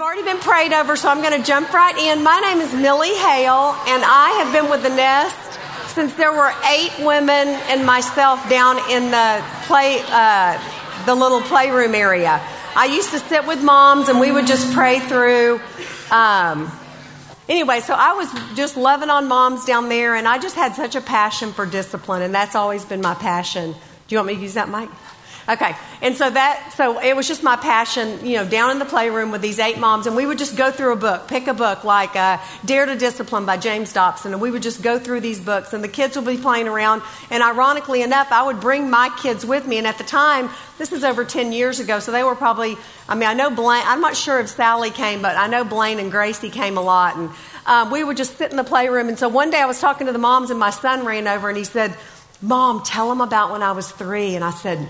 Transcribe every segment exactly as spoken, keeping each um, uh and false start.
They've already been prayed over, so I'm going to jump right in. My name is Millie Hale, and I have been with the Nest since there were eight women and myself down in the play, uh, the little playroom area. I used to sit with moms, and we would just pray through. Um, anyway, so I was just loving on moms down there, and I just had such a passion for discipline, and that's always been my passion. Do you want me to use that mic? Okay, and so that, so it was just my passion, you know, down in the playroom with these eight moms, and we would just go through a book, pick a book like uh, Dare to Discipline by James Dobson, and we would just go through these books, and the kids would be playing around, and ironically enough, I would bring my kids with me, and at the time, this is over ten years ago, so they were probably, I mean, I know Blaine, I'm not sure if Sally came, but I know Blaine and Gracie came a lot, and um, we would just sit in the playroom, and so one day I was talking to the moms, and my son ran over, and he said, "Mom, tell them about when I was three," and I said,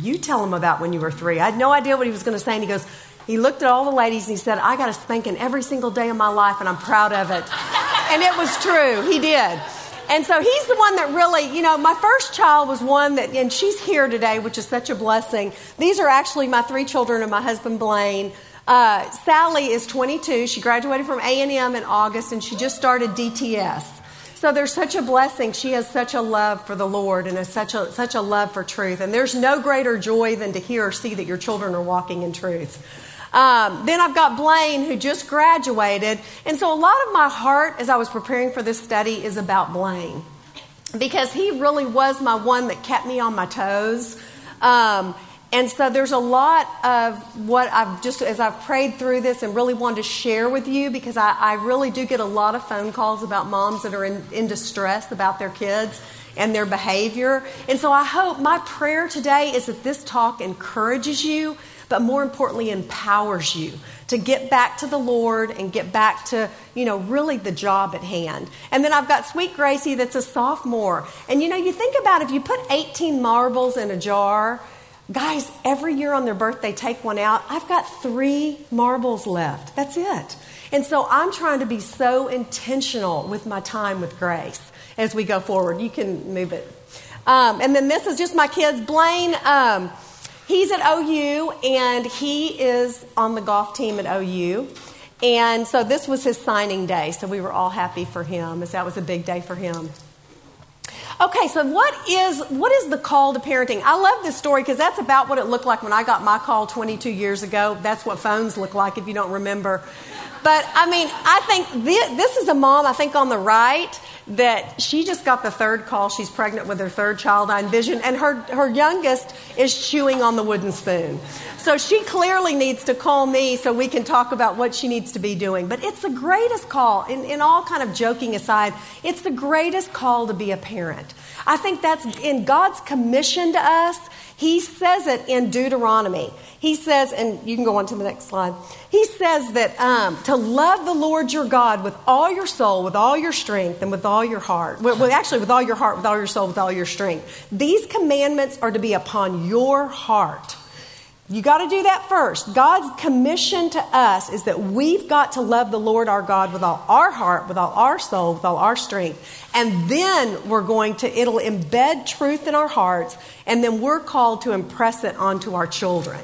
"You tell him about when you were three." I had no idea what he was going to say. And he goes, he looked at all the ladies and he said, "I got a spanking every single day of my life and I'm proud of it." And it was true. He did. And so he's the one that really, you know, my first child was one that, and she's here today, which is such a blessing. These are actually my three children and my husband, Blaine. Uh, Sally is twenty-two. She graduated from A and M in August and she just started D T S. So there's such a blessing. She has such a love for the Lord and has such a such a love for truth. And there's no greater joy than to hear or see that your children are walking in truth. Um, then I've got Blaine, who just graduated. And so a lot of my heart as I was preparing for this study is about Blaine, because he really was my one that kept me on my toes. Um, and so there's a lot of what I've just, as I've prayed through this and really wanted to share with you, because I, I really do get a lot of phone calls about moms that are in, in distress about their kids and their behavior. And so I hope my prayer today is that this talk encourages you, but more importantly, empowers you to get back to the Lord and get back to, you know, really the job at hand. And then I've got sweet Gracie that's a sophomore. And, you know, you think about if you put eighteen marbles in a jar, guys, every year on their birthday, take one out. I've got three marbles left. That's it. And so I'm trying to be so intentional with my time with Grace as we go forward. You can move it. Um, and then this is just my kids. Blaine, um, he's at O U, and he is on the golf team at O U. And so this was his signing day, so we were all happy for him, as that was a big day for him. Okay, so what is what is the call to parenting? I love this story because that's about what it looked like when I got my call twenty-two years ago. That's what phones look like if you don't remember. But, I mean, I think th- this is a mom, I think, on the right, that she just got the third call. She's pregnant with her third child, I envision. And her, her youngest is chewing on the wooden spoon. So she clearly needs to call me so we can talk about what she needs to be doing. But it's the greatest call, in, in all kind of joking aside, it's the greatest call to be a parent. I think that's in God's commission to us. He says it in Deuteronomy. He says, and you can go on to the next slide. He says that um, to love the Lord your God with all your soul, with all your strength, and with all your heart. Well, well, actually, with all your heart, with all your soul, with all your strength. These commandments are to be upon your heart. You got to do that first. God's commission to us is that we've got to love the Lord our God with all our heart, with all our soul, with all our strength. And then we're going to, it'll embed truth in our hearts, and then we're called to impress it onto our children.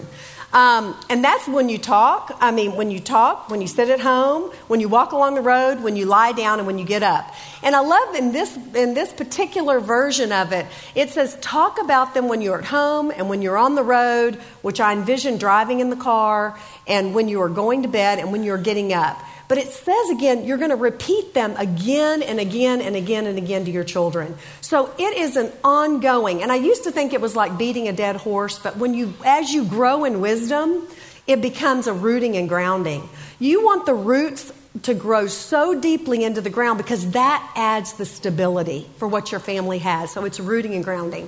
Um, and that's when you talk. I mean, when you talk, when you sit at home, when you walk along the road, when you lie down, and when you get up. And I love in this in this particular version of it, it says talk about them when you're at home and when you're on the road, which I envision driving in the car, and when you are going to bed and when you're getting up. But it says again, you're going to repeat them again and again and again and again to your children. So it is an ongoing, and I used to think it was like beating a dead horse, but when you, as you grow in wisdom, it becomes a rooting and grounding. You want the roots to grow so deeply into the ground because that adds the stability for what your family has. So it's rooting and grounding.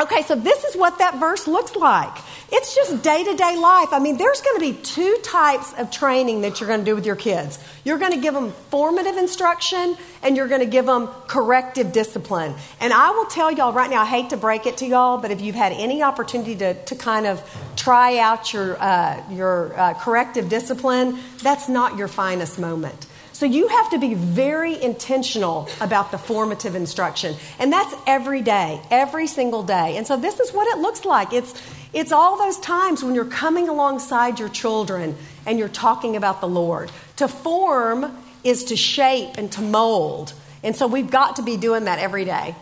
Okay, so this is what that verse looks like. It's just day-to-day life. I mean, there's going to be two types of training that you're going to do with your kids. You're going to give them formative instruction, and you're going to give them corrective discipline. And I will tell y'all right now, I hate to break it to y'all, but if you've had any opportunity to, to kind of try out your, uh, your uh, corrective discipline, that's not your finest moment. So you have to be very intentional about the formative instruction. And that's every day, every single day. And so this is what it looks like. It's It's all those times when you're coming alongside your children and you're talking about the Lord. To form is to shape and to mold. And so we've got to be doing that every day.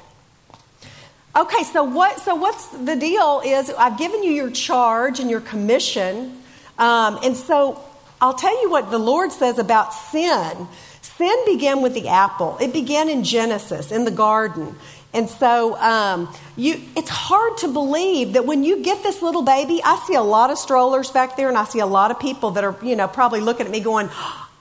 Okay, so what? So what's the deal is I've given you your charge and your commission. Um, and so I'll tell you what the Lord says about sin. Sin began with the apple. It began in Genesis, in the garden. And so um, you, it's hard to believe that when you get this little baby, I see a lot of strollers back there, and I see a lot of people that are, you know, probably looking at me going,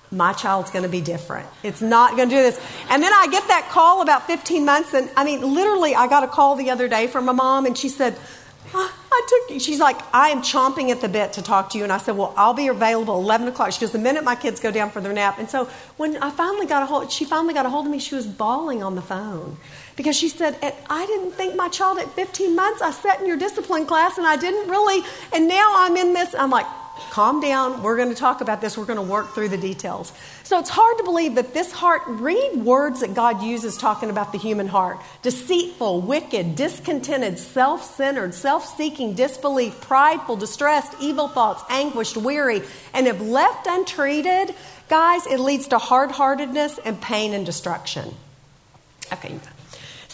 my child's going to be different. It's not going to do this. And then I get that call about fifteen months, and I mean, literally, I got a call the other day from a mom, and she said, I took, she's like, I am chomping at the bit to talk to you. And I said, well, I'll be available eleven o'clock. She goes, the minute my kids go down for their nap. And so when I finally got a hold, she finally got a hold of me, she was bawling on the phone because she said, I didn't think my child at fifteen months, I sat in your discipline class and I didn't really, and now I'm in this. I'm like, calm down. We're going to talk about this. We're going to work through the details. So it's hard to believe that this heart, read words that God uses talking about the human heart. Deceitful, wicked, discontented, self-centered, self-seeking, disbelief, prideful, distressed, evil thoughts, anguished, weary, and if left untreated, guys, it leads to hard-heartedness and pain and destruction. Okay.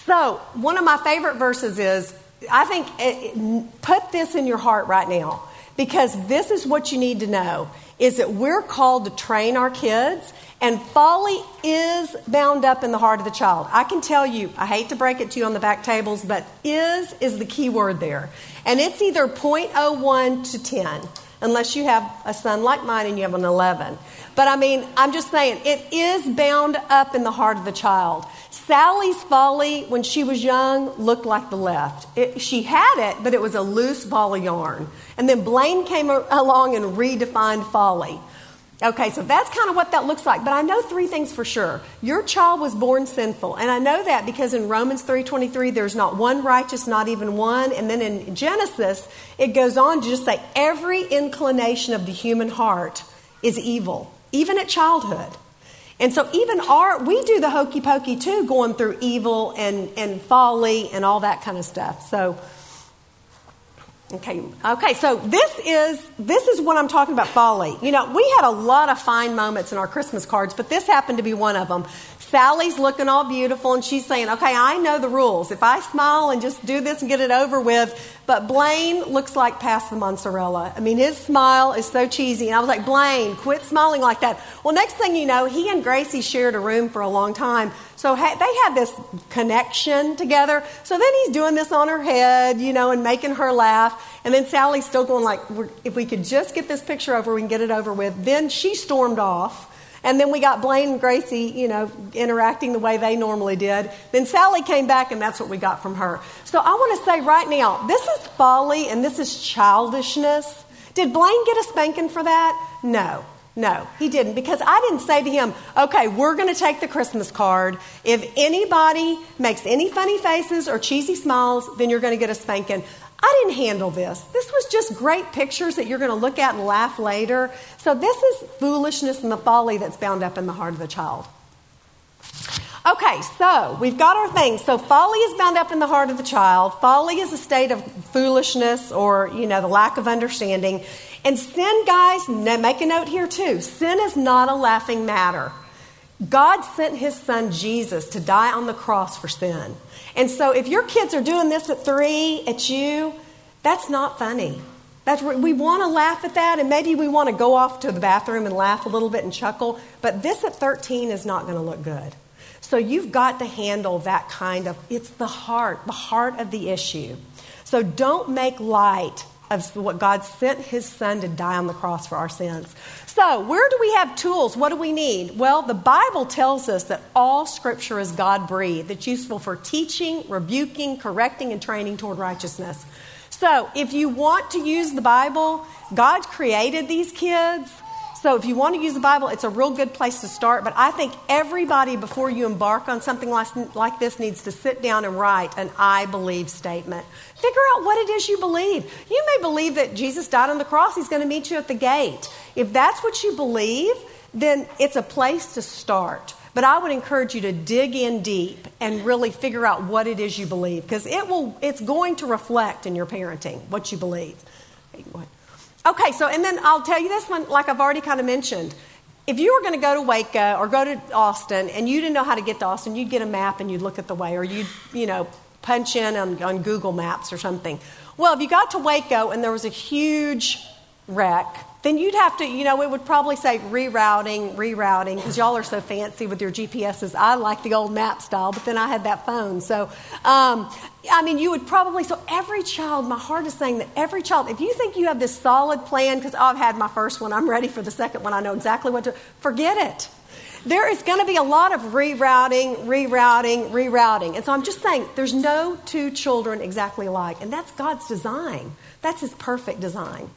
So one of my favorite verses is, I think, it, it, put this in your heart right now. Because this is what you need to know, is that we're called to train our kids, and folly is bound up in the heart of the child. I can tell you, I hate to break it to you on the back tables, but is is the key word there. And it's either zero point zero one to ten, unless you have a son like mine and you have an eleven. But I mean, I'm just saying, it is bound up in the heart of the child. Sally's folly, when she was young, looked like the left. It, she had it, but it was a loose ball of yarn. And then Blaine came along and redefined folly. Okay, so that's kind of what that looks like. But I know three things for sure. Your child was born sinful. And I know that because in Romans three twenty-three, there's not one righteous, not even one. And then in Genesis, it goes on to just say every inclination of the human heart is evil, even at childhood. And so even our, we do the hokey pokey too, going through evil and, and folly and all that kind of stuff. So, okay, okay. So this is, this is what I'm talking about, folly. You know, we had a lot of fine moments in our Christmas cards, but this happened to be one of them. Sally's looking all beautiful, and she's saying, okay, I know the rules. If I smile and just do this and get it over with, but Blaine looks like past the mozzarella. I mean, his smile is so cheesy. And I was like, Blaine, quit smiling like that. Well, next thing you know, he and Gracie shared a room for a long time. So ha- they had this connection together. So then he's doing this on her head, you know, and making her laugh. And then Sally's still going like, if we could just get this picture over, we can get it over with. Then she stormed off. And then we got Blaine and Gracie, you know, interacting the way they normally did. Then Sally came back, and that's what we got from her. So I want to say right now, this is folly and this is childishness. Did Blaine get a spanking for that? No, no, he didn't. Because I didn't say to him, okay, we're going to take the Christmas card. If anybody makes any funny faces or cheesy smiles, then you're going to get a spanking. I didn't handle this. This was just great pictures that you're going to look at and laugh later. So this is foolishness and the folly that's bound up in the heart of the child. Okay, so we've got our things. So folly is bound up in the heart of the child. Folly is a state of foolishness or, you know, the lack of understanding. And sin, guys, make a note here too. Sin is not a laughing matter. God sent his son Jesus to die on the cross for sin. And so if your kids are doing this at three, at you, that's not funny. That's, we want to laugh at that, and maybe we want to go off to the bathroom and laugh a little bit and chuckle, but this at thirteen is not going to look good. So you've got to handle that kind of, it's the heart, the heart of the issue. So don't make light of what God sent his son to die on the cross for our sins. So where do we have tools? What do we need? Well, the Bible tells us that all scripture is God-breathed. It's useful for teaching, rebuking, correcting, and training toward righteousness. So if you want to use the Bible, God created these kids. So if you want to use the Bible, it's a real good place to start. But I think everybody, before you embark on something like, like this, needs to sit down and write an I believe statement. Figure out what it is you believe. You may believe that Jesus died on the cross. He's going to meet you at the gate. If that's what you believe, then it's a place to start. But I would encourage you to dig in deep and really figure out what it is you believe, because it will, it's going to reflect in your parenting what you believe. Okay, so, and then I'll tell you this one, like I've already kind of mentioned. If you were going to go to Waco or go to Austin and you didn't know how to get to Austin, you'd get a map and you'd look at the way, or you'd, you know, punch in on, on Google Maps or something. Well, if you got to Waco and there was a huge wreck, then you'd have to, you know, it would probably say rerouting, rerouting, because y'all are so fancy with your G P S's. I like the old map style, but then I had that phone. So, um, I mean, you would probably, so every child, my heart is saying that every child, if you think you have this solid plan, because oh, I've had my first one, I'm ready for the second one, I know exactly what to, forget it. There is going to be a lot of rerouting, rerouting, rerouting. And so I'm just saying, there's no two children exactly alike. And that's God's design. That's His perfect design.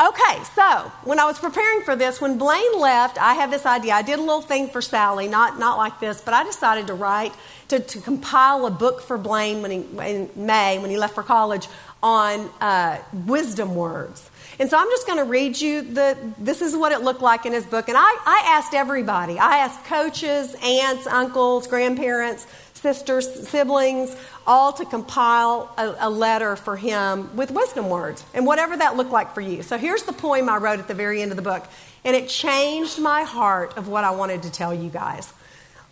Okay, so when I was preparing for this, when Blaine left, I had this idea. I did a little thing for Sally, not not like this, but I decided to write, to, to compile a book for Blaine when he, in May, when he left for college, on uh, wisdom words. And so I'm just going to read you the, this is what it looked like in his book. And I, I asked everybody. I asked coaches, aunts, uncles, grandparents, sisters, siblings, all to compile a, a letter for him with wisdom words and whatever that looked like for you. So here's the poem I wrote at the very end of the book. And it changed my heart of what I wanted to tell you guys.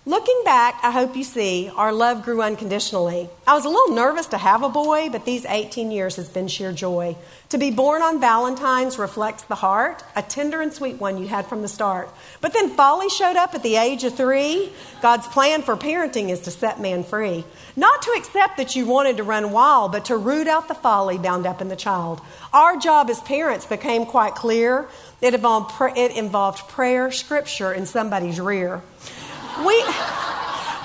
Looking back, I hope you see our love grew unconditionally. I was a little nervous to have a boy, but these eighteen years has been sheer joy. To be born on Valentine's reflects the heart, a tender and sweet one you had from the start. But then folly showed up at the age of three. God's plan for parenting is to set man free. Not to accept that you wanted to run wild, but to root out the folly bound up in the child. Our job as parents became quite clear. It involved, it involved prayer, scripture, and somebody's rear. We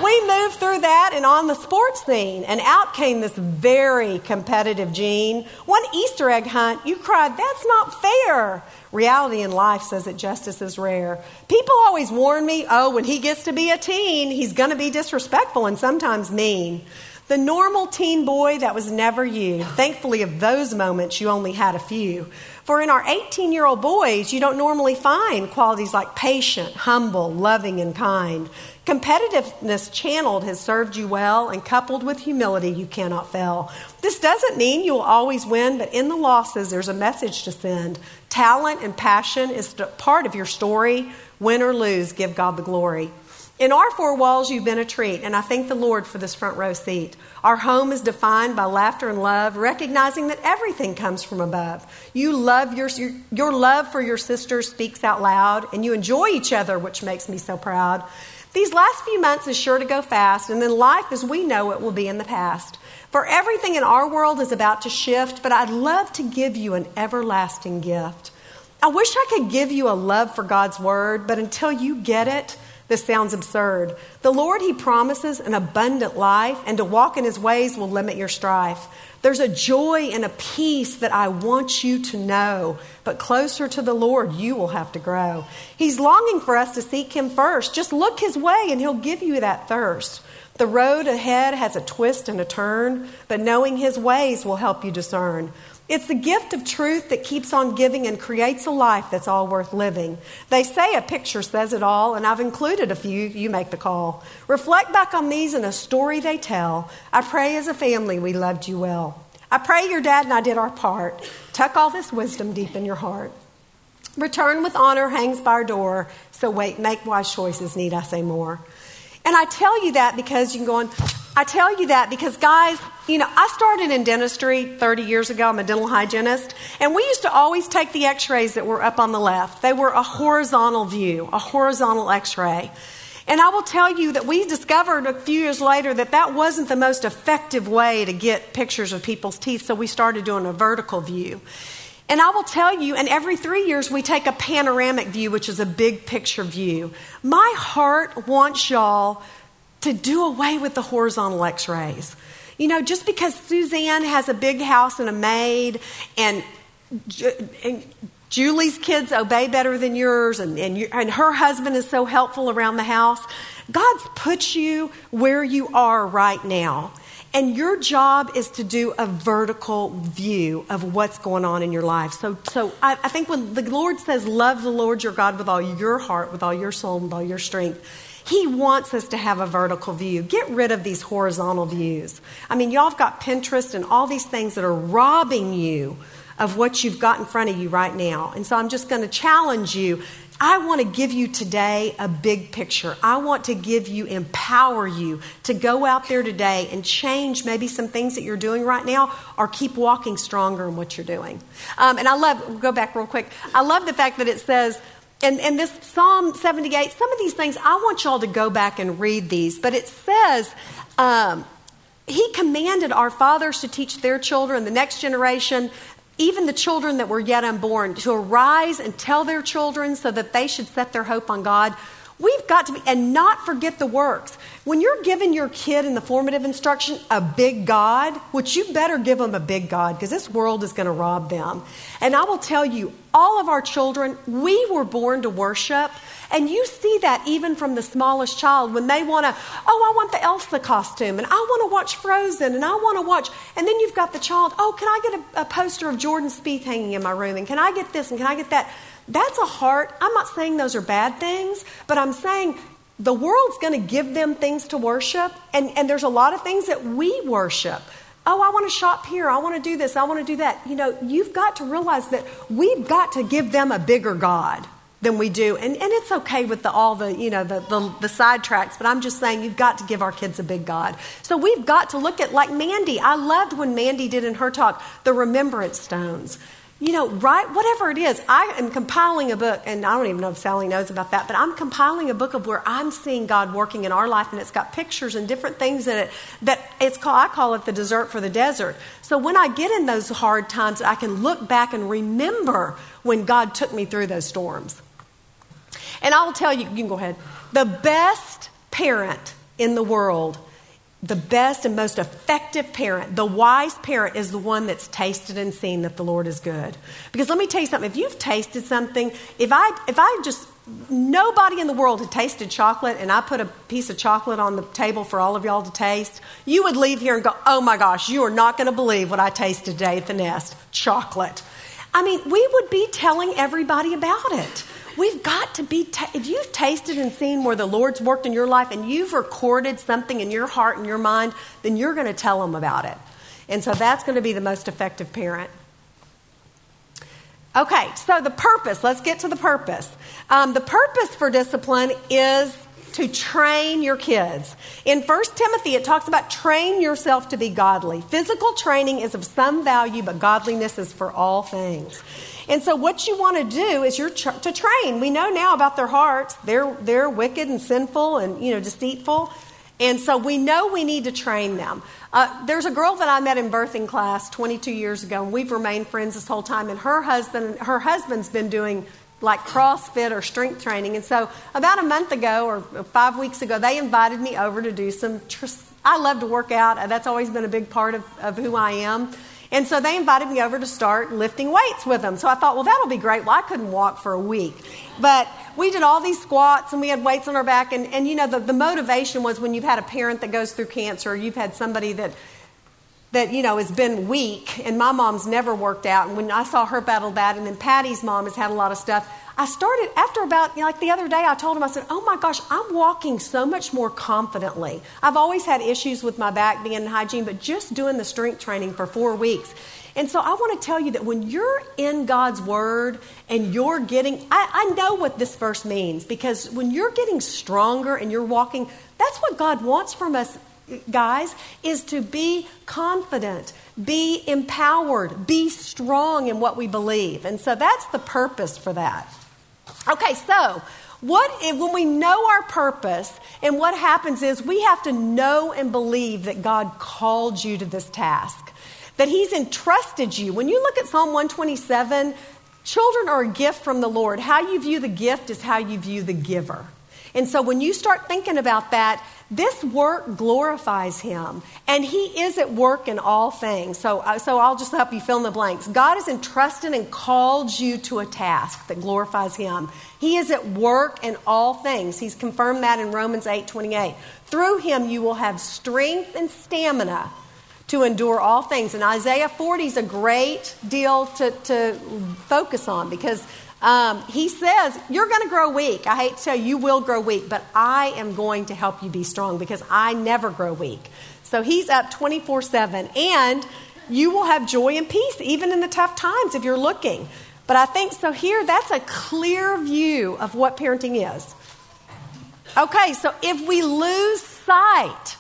we moved through that and on the sports scene, and out came this very competitive gene. One Easter egg hunt, you cried, "That's not fair." Reality in life says that justice is rare. People always warn me, oh, when he gets to be a teen, he's going to be disrespectful and sometimes mean. The normal teen boy that was never you. Thankfully, of those moments, you only had a few. For in our eighteen-year-old boys, you don't normally find qualities like patient, humble, loving, and kind. Competitiveness channeled has served you well, and coupled with humility, you cannot fail. This doesn't mean you will always win, but in the losses, there's a message to send. Talent and passion is part of your story. Win or lose, give God the glory. In our four walls, you've been a treat, and I thank the Lord for this front row seat. Our home is defined by laughter and love, recognizing that everything comes from above. You love your, your, your love for your sister speaks out loud, and you enjoy each other, which makes me so proud. These last few months is sure to go fast, and then life as we know it will be in the past. For everything in our world is about to shift, but I'd love to give you an everlasting gift. I wish I could give you a love for God's word, but until you get it, this sounds absurd. The Lord, He promises an abundant life, and to walk in His ways will limit your strife. There's a joy and a peace that I want you to know, but closer to the Lord, you will have to grow. He's longing for us to seek Him first. Just look His way, and He'll give you that thirst. The road ahead has a twist and a turn, but knowing His ways will help you discern. It's the gift of truth that keeps on giving and creates a life that's all worth living. They say a picture says it all, and I've included a few. You make the call. Reflect back on these in a story they tell. I pray as a family we loved you well. I pray your dad and I did our part. Tuck all this wisdom deep in your heart. Return with honor hangs by our door. So wait, make wise choices, need I say more? And I tell you that because you can go on. I tell you that because, guys, you know, I started in dentistry thirty years ago. I'm a dental hygienist. And we used to always take the x-rays that were up on the left. They were a horizontal view, a horizontal x-ray. And I will tell you that we discovered a few years later that that wasn't the most effective way to get pictures of people's teeth. So we started doing a vertical view. And I will tell you, and every three years we take a panoramic view, which is a big picture view. My heart wants y'all to do away with the horizontal x-rays. You know, just because Suzanne has a big house and a maid, and, and Julie's kids obey better than yours, and, and, you, and her husband is so helpful around the house, God's put you where you are right now. And your job is to do a vertical view of what's going on in your life. So so I, I think when the Lord says, love the Lord your God with all your heart, with all your soul, with all your strength, He wants us to have a vertical view. Get rid of these horizontal views. I mean, y'all have got Pinterest and all these things that are robbing you of what you've got in front of you right now. And so I'm just going to challenge you. I want to give you today a big picture. I want to give you, empower you to go out there today and change maybe some things that you're doing right now, or keep walking stronger in what you're doing. Um, and I love, we'll go back real quick. I love the fact that it says, and, and this Psalm seventy-eight, some of these things, I want y'all to go back and read these, but it says, um, He commanded our fathers to teach their children, the next generation, even the children that were yet unborn, to arise and tell their children so that they should set their hope on God. We've got to be, and not forget the works. When you're giving your kid in the formative instruction a big God, which you better give them a big God, because this world is going to rob them. And I will tell you, all of our children, we were born to worship. And you see that even from the smallest child when they want to, oh, I want the Elsa costume, and I want to watch Frozen, and I want to watch, and then you've got the child, oh, can I get a, a poster of Jordan Spieth hanging in my room, and can I get this, and can I get that? That's a heart. I'm not saying those are bad things, but I'm saying the world's going to give them things to worship, and, and there's a lot of things that we worship. Oh, I want to shop here. I want to do this. I want to do that. You know, you've got to realize that we've got to give them a bigger God than we do. And and it's okay with the, all the, you know, the, the, the sidetracks, but I'm just saying you've got to give our kids a big God. So we've got to look at, like Mandy. I loved when Mandy did in her talk, the remembrance stones. You know, right? Whatever it is. I am compiling a book, and I don't even know if Sally knows about that, but I'm compiling a book of where I'm seeing God working in our life, and it's got pictures and different things in it that it's called, I call it the dessert for the desert. So when I get in those hard times, I can look back and remember when God took me through those storms. And I will tell you, you can go ahead, the best parent in the world, the best and most effective parent, the wise parent, is the one that's tasted and seen that the Lord is good. Because let me tell you something, if you've tasted something, if I if I just, nobody in the world had tasted chocolate and I put a piece of chocolate on the table for all of y'all to taste, you would leave here and go, oh my gosh, you are not going to believe what I tasted today at the Nest, chocolate. I mean, we would be telling everybody about it. We've got to be, ta- if you've tasted and seen where the Lord's worked in your life and you've recorded something in your heart and your mind, then you're going to tell them about it. And so that's going to be the most effective parent. Okay, so the purpose, let's get to the purpose. Um, the purpose for discipline is to train your kids. In First Timothy, it talks about train yourself to be godly. Physical training is of some value, but godliness is for all things. And so what you want to do is you're tr- to train. We know now about their hearts. They're they're wicked and sinful and, you know, deceitful. And so we know we need to train them. Uh, there's a girl that I met in birthing class twenty-two years ago, and we've remained friends this whole time. And her husband, her husband's been doing like CrossFit or strength training. And so about a month ago or five weeks ago, they invited me over to do some, tr- I love to work out. That's always been a big part of, of who I am. And so they invited me over to start lifting weights with them. So I thought, well, that'll be great. Well, I couldn't walk for a week. But we did all these squats and we had weights on our back. And, and you know, the, the motivation was when you've had a parent that goes through cancer, you've had somebody that, that, you know, has been weak. And my mom's never worked out. And when I saw her battle that, and then Patty's mom has had a lot of stuff. I started, after about, you know, like the other day, I told him, I said, oh my gosh, I'm walking so much more confidently. I've always had issues with my back being in hygiene, but just doing the strength training for four weeks. And so I want to tell you that when you're in God's word and you're getting, I, I know what this verse means, because when you're getting stronger and you're walking, that's what God wants from us, guys, is to be confident, be empowered, be strong in what we believe. And so that's the purpose for that. Okay, so what if, when we know our purpose, and what happens is we have to know and believe that God called you to this task, that He's entrusted you. When you look at Psalm one twenty-seven, children are a gift from the Lord. How you view the gift is how you view the giver. And so when you start thinking about that, this work glorifies Him, and He is at work in all things. So, so I'll just help you fill in the blanks. God has entrusted and called you to a task that glorifies Him. He is at work in all things. He's confirmed that in Romans eight twenty-eight. Through Him you will have strength and stamina to endure all things. And Isaiah forty is a great deal to, to focus on because um, he says, you're going to grow weak. I hate to tell you, you will grow weak, but I am going to help you be strong because I never grow weak. So he's up twenty-four seven, and you will have joy and peace even in the tough times if you're looking. But I think, so here, that's a clear view of what parenting is. Okay, so if we lose sight,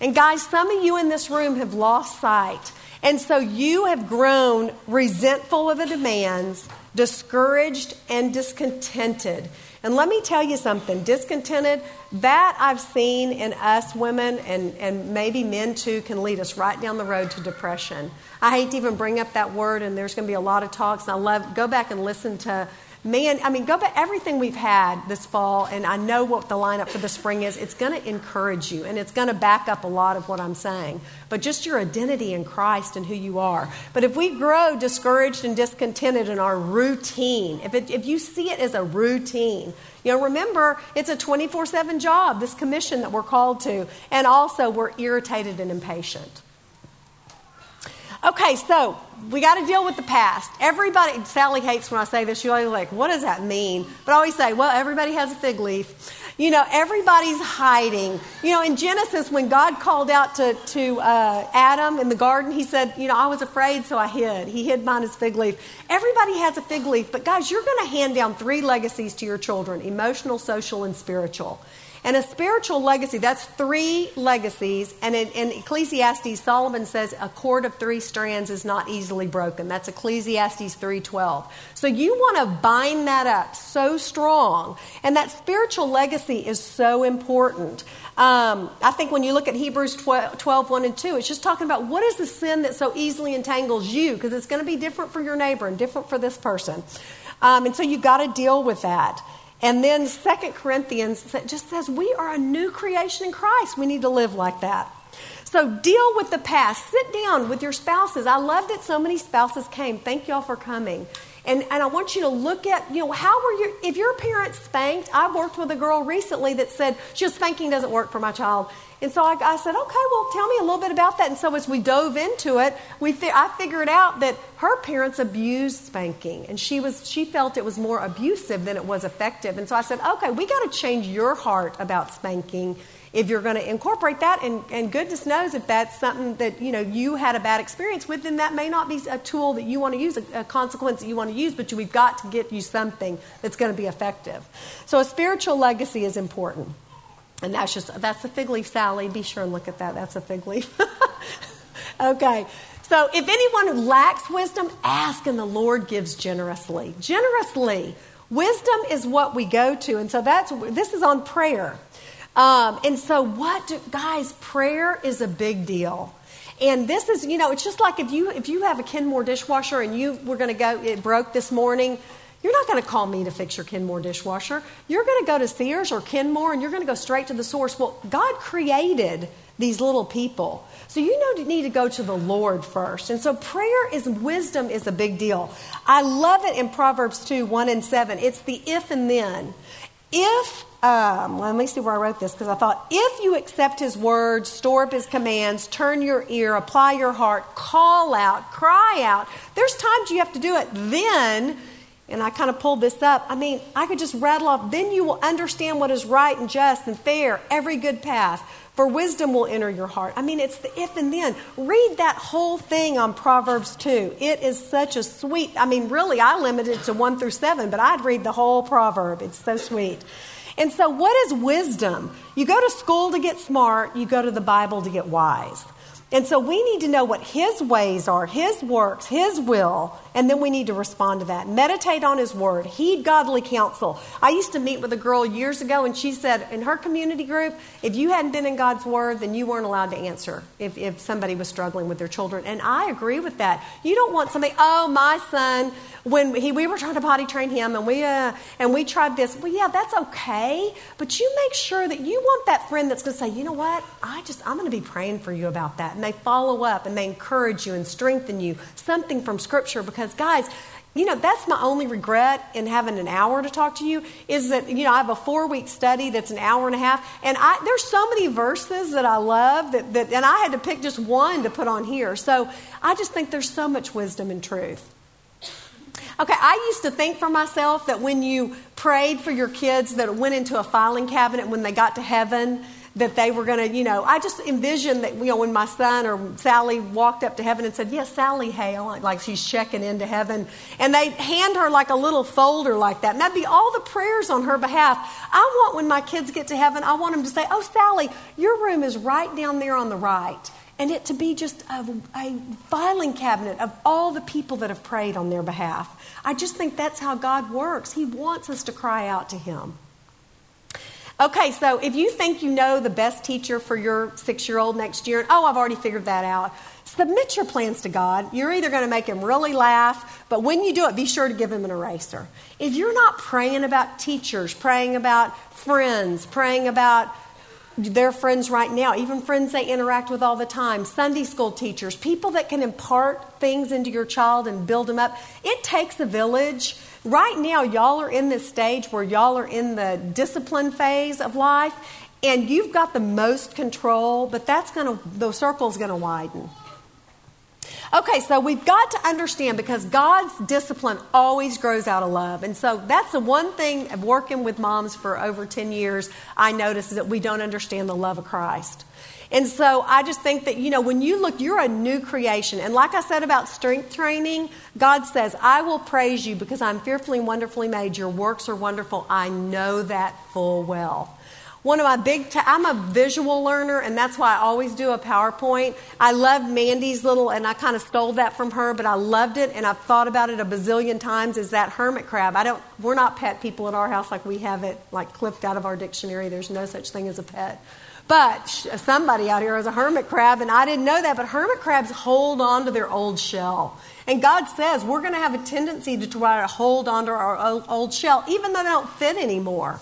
and guys, some of you in this room have lost sight, and so you have grown resentful of the demands, discouraged, and discontented. And let me tell you something, discontented, that I've seen in us women, and, and maybe men too, can lead us right down the road to depression. I hate to even bring up that word, and there's going to be a lot of talks. And I love, go back and listen to, man, I mean, go back, everything we've had this fall, and I know what the lineup for the spring is. It's going to encourage you, and it's going to back up a lot of what I'm saying. But just your identity in Christ and who you are. But if we grow discouraged and discontented in our routine, if it, if you see it as a routine, you know, remember, it's a twenty-four seven job, this commission that we're called to, and also we're irritated and impatient. Okay, so we got to deal with the past. Everybody, Sally hates when I say this. She's always like, what does that mean? But I always say, well, everybody has a fig leaf. You know, everybody's hiding. You know, in Genesis, when God called out to, to uh, Adam in the garden, he said, you know, I was afraid, so I hid. He hid behind his fig leaf. Everybody has a fig leaf. But guys, you're going to hand down three legacies to your children, emotional, social, and spiritual. And a spiritual legacy, that's three legacies. And in, in Ecclesiastes, Solomon says a cord of three strands is not easily broken. That's Ecclesiastes three twelve. So you want to bind that up so strong. And that spiritual legacy is so important. Um, I think when you look at Hebrews twelve, one and two, it's just talking about what is the sin that so easily entangles you? Because it's going to be different for your neighbor and different for this person. Um, and so you got to deal with that. And then Second Corinthians just says we are a new creation in Christ. We need to live like that. So deal with the past. Sit down with your spouses. I love that so many spouses came. Thank y'all for coming. And and I want you to look at, you know, how were your, if your parents spanked, I worked with a girl recently that said, she was, spanking doesn't work for my child. And so I, I said, okay, well, tell me a little bit about that. And so as we dove into it, we fi- I figured out that her parents abused spanking, and she was she felt it was more abusive than it was effective. And so I said, okay, we got to change your heart about spanking if you're going to incorporate that. And, and goodness knows if that's something that, you know, you had a bad experience with, then that may not be a tool that you want to use, a, a consequence that you want to use, but you, we've got to get you something that's going to be effective. So a spiritual legacy is important. And that's just, that's a fig leaf, Sally. Be sure and look at that. That's a fig leaf. Okay. So if anyone lacks wisdom, ask and the Lord gives generously. Generously. Wisdom is what we go to. And so that's, this is on prayer. Um, and so what do, guys, prayer is a big deal. And this is, you know, it's just like if you, if you have a Kenmore dishwasher and you were going to go, it broke this morning. You're not going to call me to fix your Kenmore dishwasher. You're going to go to Sears or Kenmore, and you're going to go straight to the source. Well, God created these little people. So you know, you need to go to the Lord first. And so prayer is, wisdom is a big deal. I love it in Proverbs two, one and seven. It's the if and then. If, um, well, let me see where I wrote this, because I thought, if you accept his words, store up his commands, turn your ear, apply your heart, call out, cry out. There's times you have to do it. Then, and I kind of pulled this up. I mean, I could just rattle off. Then you will understand what is right and just and fair, every good path. For wisdom will enter your heart. I mean, it's the if and then. Read that whole thing on Proverbs two. It is such a sweet, I mean, really, I limited it to one through seven, but I'd read the whole proverb. It's so sweet. And so what is wisdom? You go to school to get smart. You go to the Bible to get wise. And so we need to know what his ways are, his works, his will, and then we need to respond to that. Meditate on his word. Heed godly counsel. I used to meet with a girl years ago, and she said in her community group, if you hadn't been in God's word, then you weren't allowed to answer if, if somebody was struggling with their children. And I agree with that. You don't want somebody, oh, my son, when he, we were trying to potty train him, and we uh, and we tried this. Well, yeah, that's okay, but you make sure that you want that friend that's going to say, you know what, I just, I'm going to be praying for you about that. And they follow up and they encourage you and strengthen you. Something from Scripture, because guys, You know, that's my only regret in having an hour to talk to you is that, you know, I have a four-week study that's an hour and a half. And I, there's so many verses that I love that, that, and I had to pick just one to put on here. So I just think there's so much wisdom and truth. Okay, I used to think for myself that when you prayed for your kids that it went into a filing cabinet when they got to heaven, that they were going to, you know, I just envisioned that, you know, when my son or Sally walked up to heaven and said, yes, Sally Hale, like she's checking into heaven, and they hand her like a little folder like that, and that'd be all the prayers on her behalf. I want when my kids get to heaven, I want them to say, oh, Sally, your room is right down there on the right, and it to be just a, a filing cabinet of all the people that have prayed on their behalf. I just think that's how God works. He wants us to cry out to him. Okay, so if you think you know the best teacher for your six-year-old next year, oh, I've already figured that out, submit your plans to God. You're either going to make him really laugh, but when you do it, be sure to give him an eraser. If you're not praying about teachers, praying about friends, praying about their friends right now, even friends they interact with all the time, Sunday school teachers, people that can impart things into your child and build them up, it takes a village. Right now, y'all are in this stage where y'all are in the discipline phase of life, and you've got the most control, but that's going to, the circle's going to widen. Okay, so we've got to understand because God's discipline always grows out of love. And so that's the one thing of working with moms for over ten years I notice is that we don't understand the love of Christ. And so I just think that, you know, when you look, you're a new creation. And like I said about strength training, God says, I will praise you because I'm fearfully and wonderfully made. Your works are wonderful. I know that full well. One of my big, ta- I'm a visual learner, and that's why I always do a PowerPoint. I loved Mandy's little, and I kind of stole that from her, but I loved it, and I've thought about it a bazillion times, is that hermit crab. I don't, we're not pet people at our house like we have it, like clipped out of our dictionary. There's no such thing as a pet. But somebody out here is a hermit crab, and I didn't know that, but hermit crabs hold on to their old shell. And God says we're going to have a tendency to try to hold on to our old shell, even though they don't fit anymore.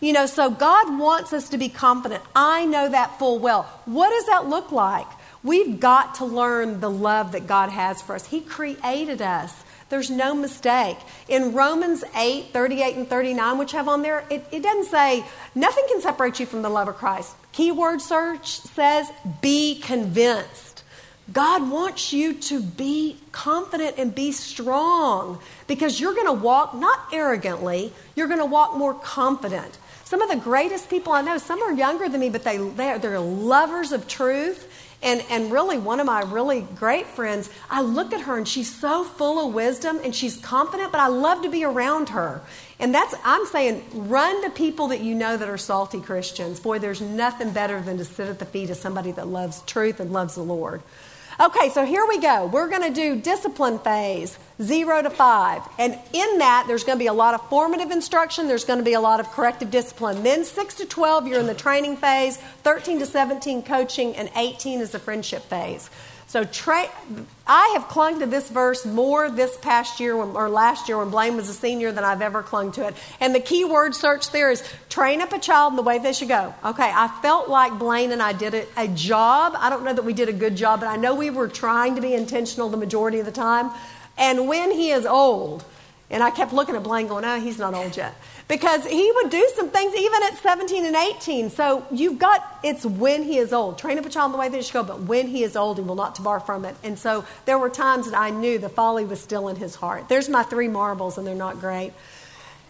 You know, so God wants us to be confident. I know that full well. What does that look like? We've got to learn the love that God has for us. He created us. There's no mistake. In Romans eight, thirty-eight and thirty-nine, which have on there, it, it doesn't say, nothing can separate you from the love of Christ. Keyword search says, be convinced. God wants you to be confident and be strong because you're going to walk, not arrogantly, you're going to walk more confident. Some of the greatest people I know, some are younger than me, but they, they're, they're lovers of truth. And and really, one of my really great friends, I look at her and she's so full of wisdom and she's confident, but I love to be around her. And that's, I'm saying, run to people that you know that are salty Christians. Boy, there's nothing better than to sit at the feet of somebody that loves truth and loves the Lord. Okay, so here we go. We're going to do discipline phase, zero to five. And in that, there's going to be a lot of formative instruction. There's going to be a lot of corrective discipline. Then six to twelve, you're in the training phase. thirteen to seventeen, coaching. And eighteen is the friendship phase. So tra- I have clung to this verse more this past year when, or last year when Blaine was a senior than I've ever clung to it. And the key word search there is train up a child in the way they should go. Okay, I felt like Blaine and I did a, a job. I don't know that we did a good job, but I know we were trying to be intentional the majority of the time. And when he is old, and I kept looking at Blaine going, oh, he's not old yet. Because he would do some things even at seventeen and eighteen. So you've got, it's when he is old. Train up a child in the way they should go, but when he is old, he will not depart from it. And so there were times that I knew the folly was still in his heart. There's my three marbles, and they're not great.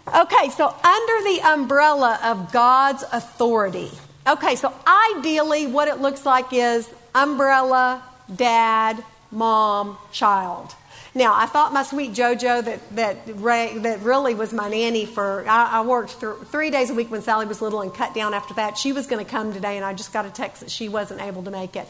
Okay, so under the umbrella of God's authority. Okay, so ideally what it looks like is umbrella, dad, mom, child. Now, I thought my sweet JoJo that that, Ray, that really was my nanny for, I, I worked th- three days a week when Sally was little and cut down after that. She was going to come today, and I just got a text that she wasn't able to make it.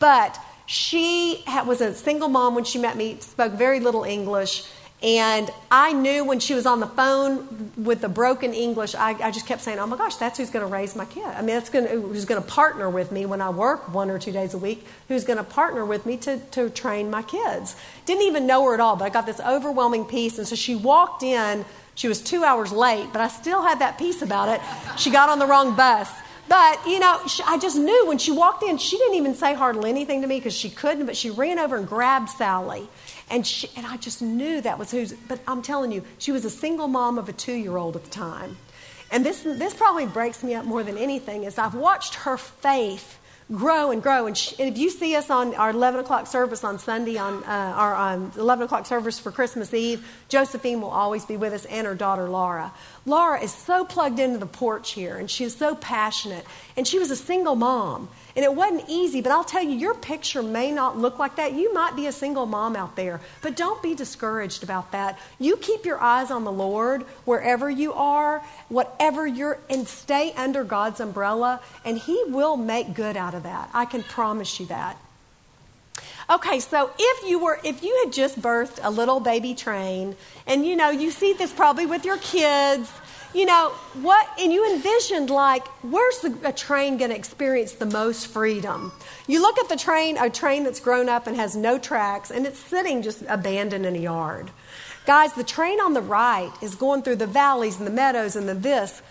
But she had, was a single mom when she met me, spoke very little English, and I knew when she was on the phone with the broken English, I, I just kept saying, oh my gosh, that's who's going to raise my kid. I mean, that's gonna, who's going to partner with me when I work one or two days a week, who's going to partner with me to, to train my kids. Didn't even know her at all, but I got this overwhelming piece. And so she walked in, she was two hours late, but I still had that piece about it. She got on the wrong bus. But, you know, she, I just knew when she walked in, she didn't even say hardly anything to me because she couldn't, but she ran over and grabbed Sally. And she, and I just knew that was who's, but I'm telling you, she was a single mom of a two-year-old at the time. And this this probably breaks me up more than anything is I've watched her faith grow and grow. And, she, and if you see us on our eleven o'clock service on Sunday, on uh, our um, eleven o'clock service for Christmas Eve, Josephine will always be with us and her daughter, Laura. Laura is so plugged into the porch here, and she is so passionate. And she was a single mom. And it wasn't easy, but I'll tell you, your picture may not look like that. You might be a single mom out there, but don't be discouraged about that. You keep your eyes on the Lord wherever you are, whatever you're, and stay under God's umbrella, and He will make good out of that. I can promise you that. Okay, so if you were, if you had just birthed a little baby train, and you know, you see this probably with your kids, you know, what, and you envisioned like, where's the, a train going to experience the most freedom? You look at the train, a train that's grown up and has no tracks, and it's sitting just abandoned in a yard. Guys, the train on the right is going through the valleys and the meadows and the this,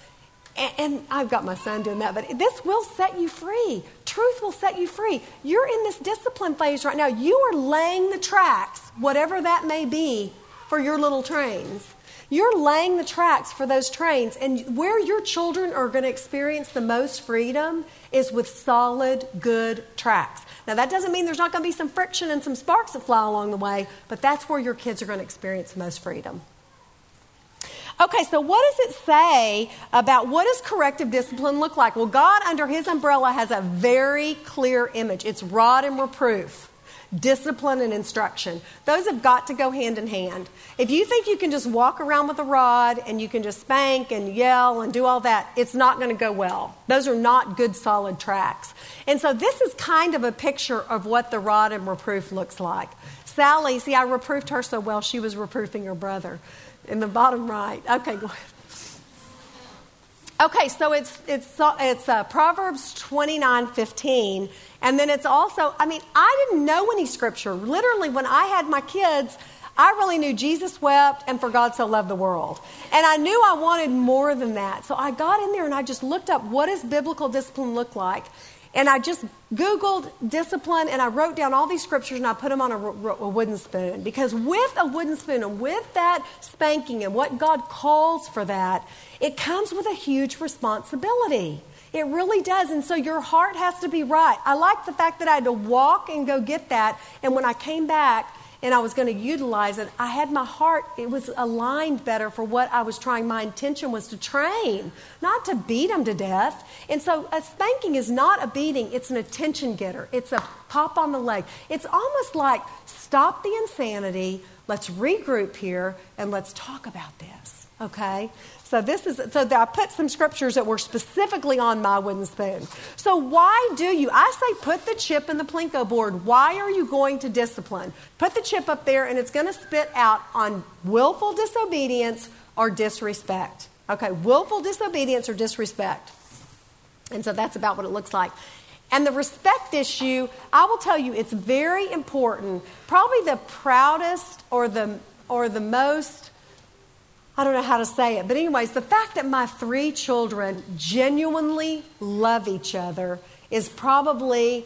and, and I've got my son doing that, but this will set you free. Truth will set you free. You're in this discipline phase right now. You are laying the tracks, whatever that may be, for your little trains. You're laying the tracks for those trains, and where your children are going to experience the most freedom is with solid, good tracks. Now, that doesn't mean there's not going to be some friction and some sparks that fly along the way, but that's where your kids are going to experience the most freedom. Okay, so what does it say about what does corrective discipline look like? Well, God, under His umbrella, has a very clear image. It's rod and reproof. Discipline and instruction. Those have got to go hand in hand. If you think you can just walk around with a rod and you can just spank and yell and do all that, it's not going to go well. Those are not good, solid tracks. And so this is kind of a picture of what the rod and reproof looks like. Sally, see, I reproofed her so well, she was reproofing her brother in the bottom right. Okay, go ahead. Okay, so it's it's it's uh, Proverbs twenty-nine fifteen, and then it's also, I mean, I didn't know any scripture. Literally, when I had my kids, I really knew Jesus wept and for God so loved the world. And I knew I wanted more than that. So I got in there and I just looked up, what does biblical discipline look like? And I just Googled discipline, and I wrote down all these scriptures, and I put them on a, a wooden spoon. Because with a wooden spoon and with that spanking and what God calls for that, it comes with a huge responsibility. It really does. And so your heart has to be right. I like the fact that I had to walk and go get that. And when I came back and I was going to utilize it, I had my heart, it was aligned better for what I was trying. My intention was to train, not to beat them to death. And so a spanking is not a beating. It's an attention getter. It's a pop on the leg. It's almost like stop the insanity. Let's regroup here and let's talk about this. Okay? So this is, so I put some scriptures that were specifically on my wooden spoon. So why do you, I say put the chip in the Plinko board. Why are you going to discipline? Put the chip up there and it's going to spit out on willful disobedience or disrespect. Okay, willful disobedience or disrespect. And so that's about what it looks like. And the respect issue, I will tell you, it's very important. Probably the proudest or the or the most, I don't know how to say it, but anyways, the fact that my three children genuinely love each other is probably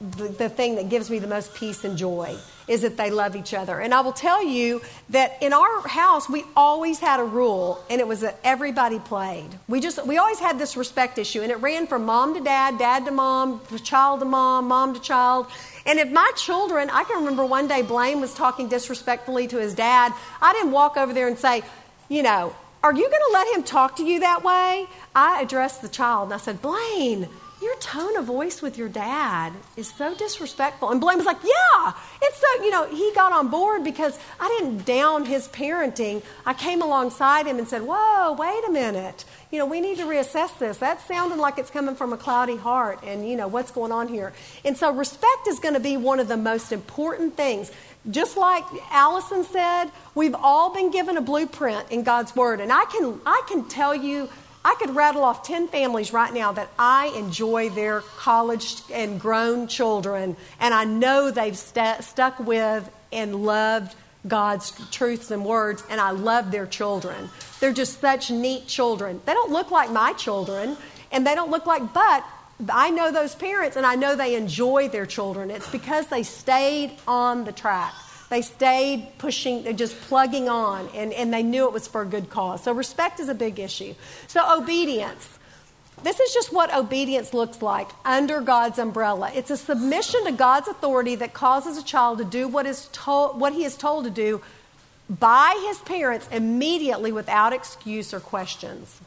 the, the thing that gives me the most peace and joy, is that they love each other. And I will tell you that in our house, we always had a rule, and it was that everybody played. We just, we always had this respect issue, and it ran from mom to dad, dad to mom, child to mom, mom to child. And if my children, I can remember one day Blaine was talking disrespectfully to his dad. I didn't walk over there and say, you know, are you going to let him talk to you that way? I addressed the child, and I said, Blaine, your tone of voice with your dad is so disrespectful. And Blaine was like, yeah, it's so, you know, he got on board because I didn't down his parenting. I came alongside him and said, whoa, wait a minute. You know, we need to reassess this. That's sounding like it's coming from a cloudy heart, and, you know, what's going on here? And so respect is going to be one of the most important things. Just like Allison said, we've all been given a blueprint in God's Word. And I can, I can tell you, I could rattle off ten families right now that I enjoy their college and grown children, and I know they've st- stuck with and loved God's truths and words, and I love their children. They're just such neat children. They don't look like my children, and they don't look like, but I know those parents, and I know they enjoy their children. It's because they stayed on the track. They stayed pushing, they're just plugging on, and, and they knew it was for a good cause. So respect is a big issue. So obedience. This is just what obedience looks like under God's umbrella. It's a submission to God's authority that causes a child to do what is told, what he is told to do by his parents immediately without excuse or questions.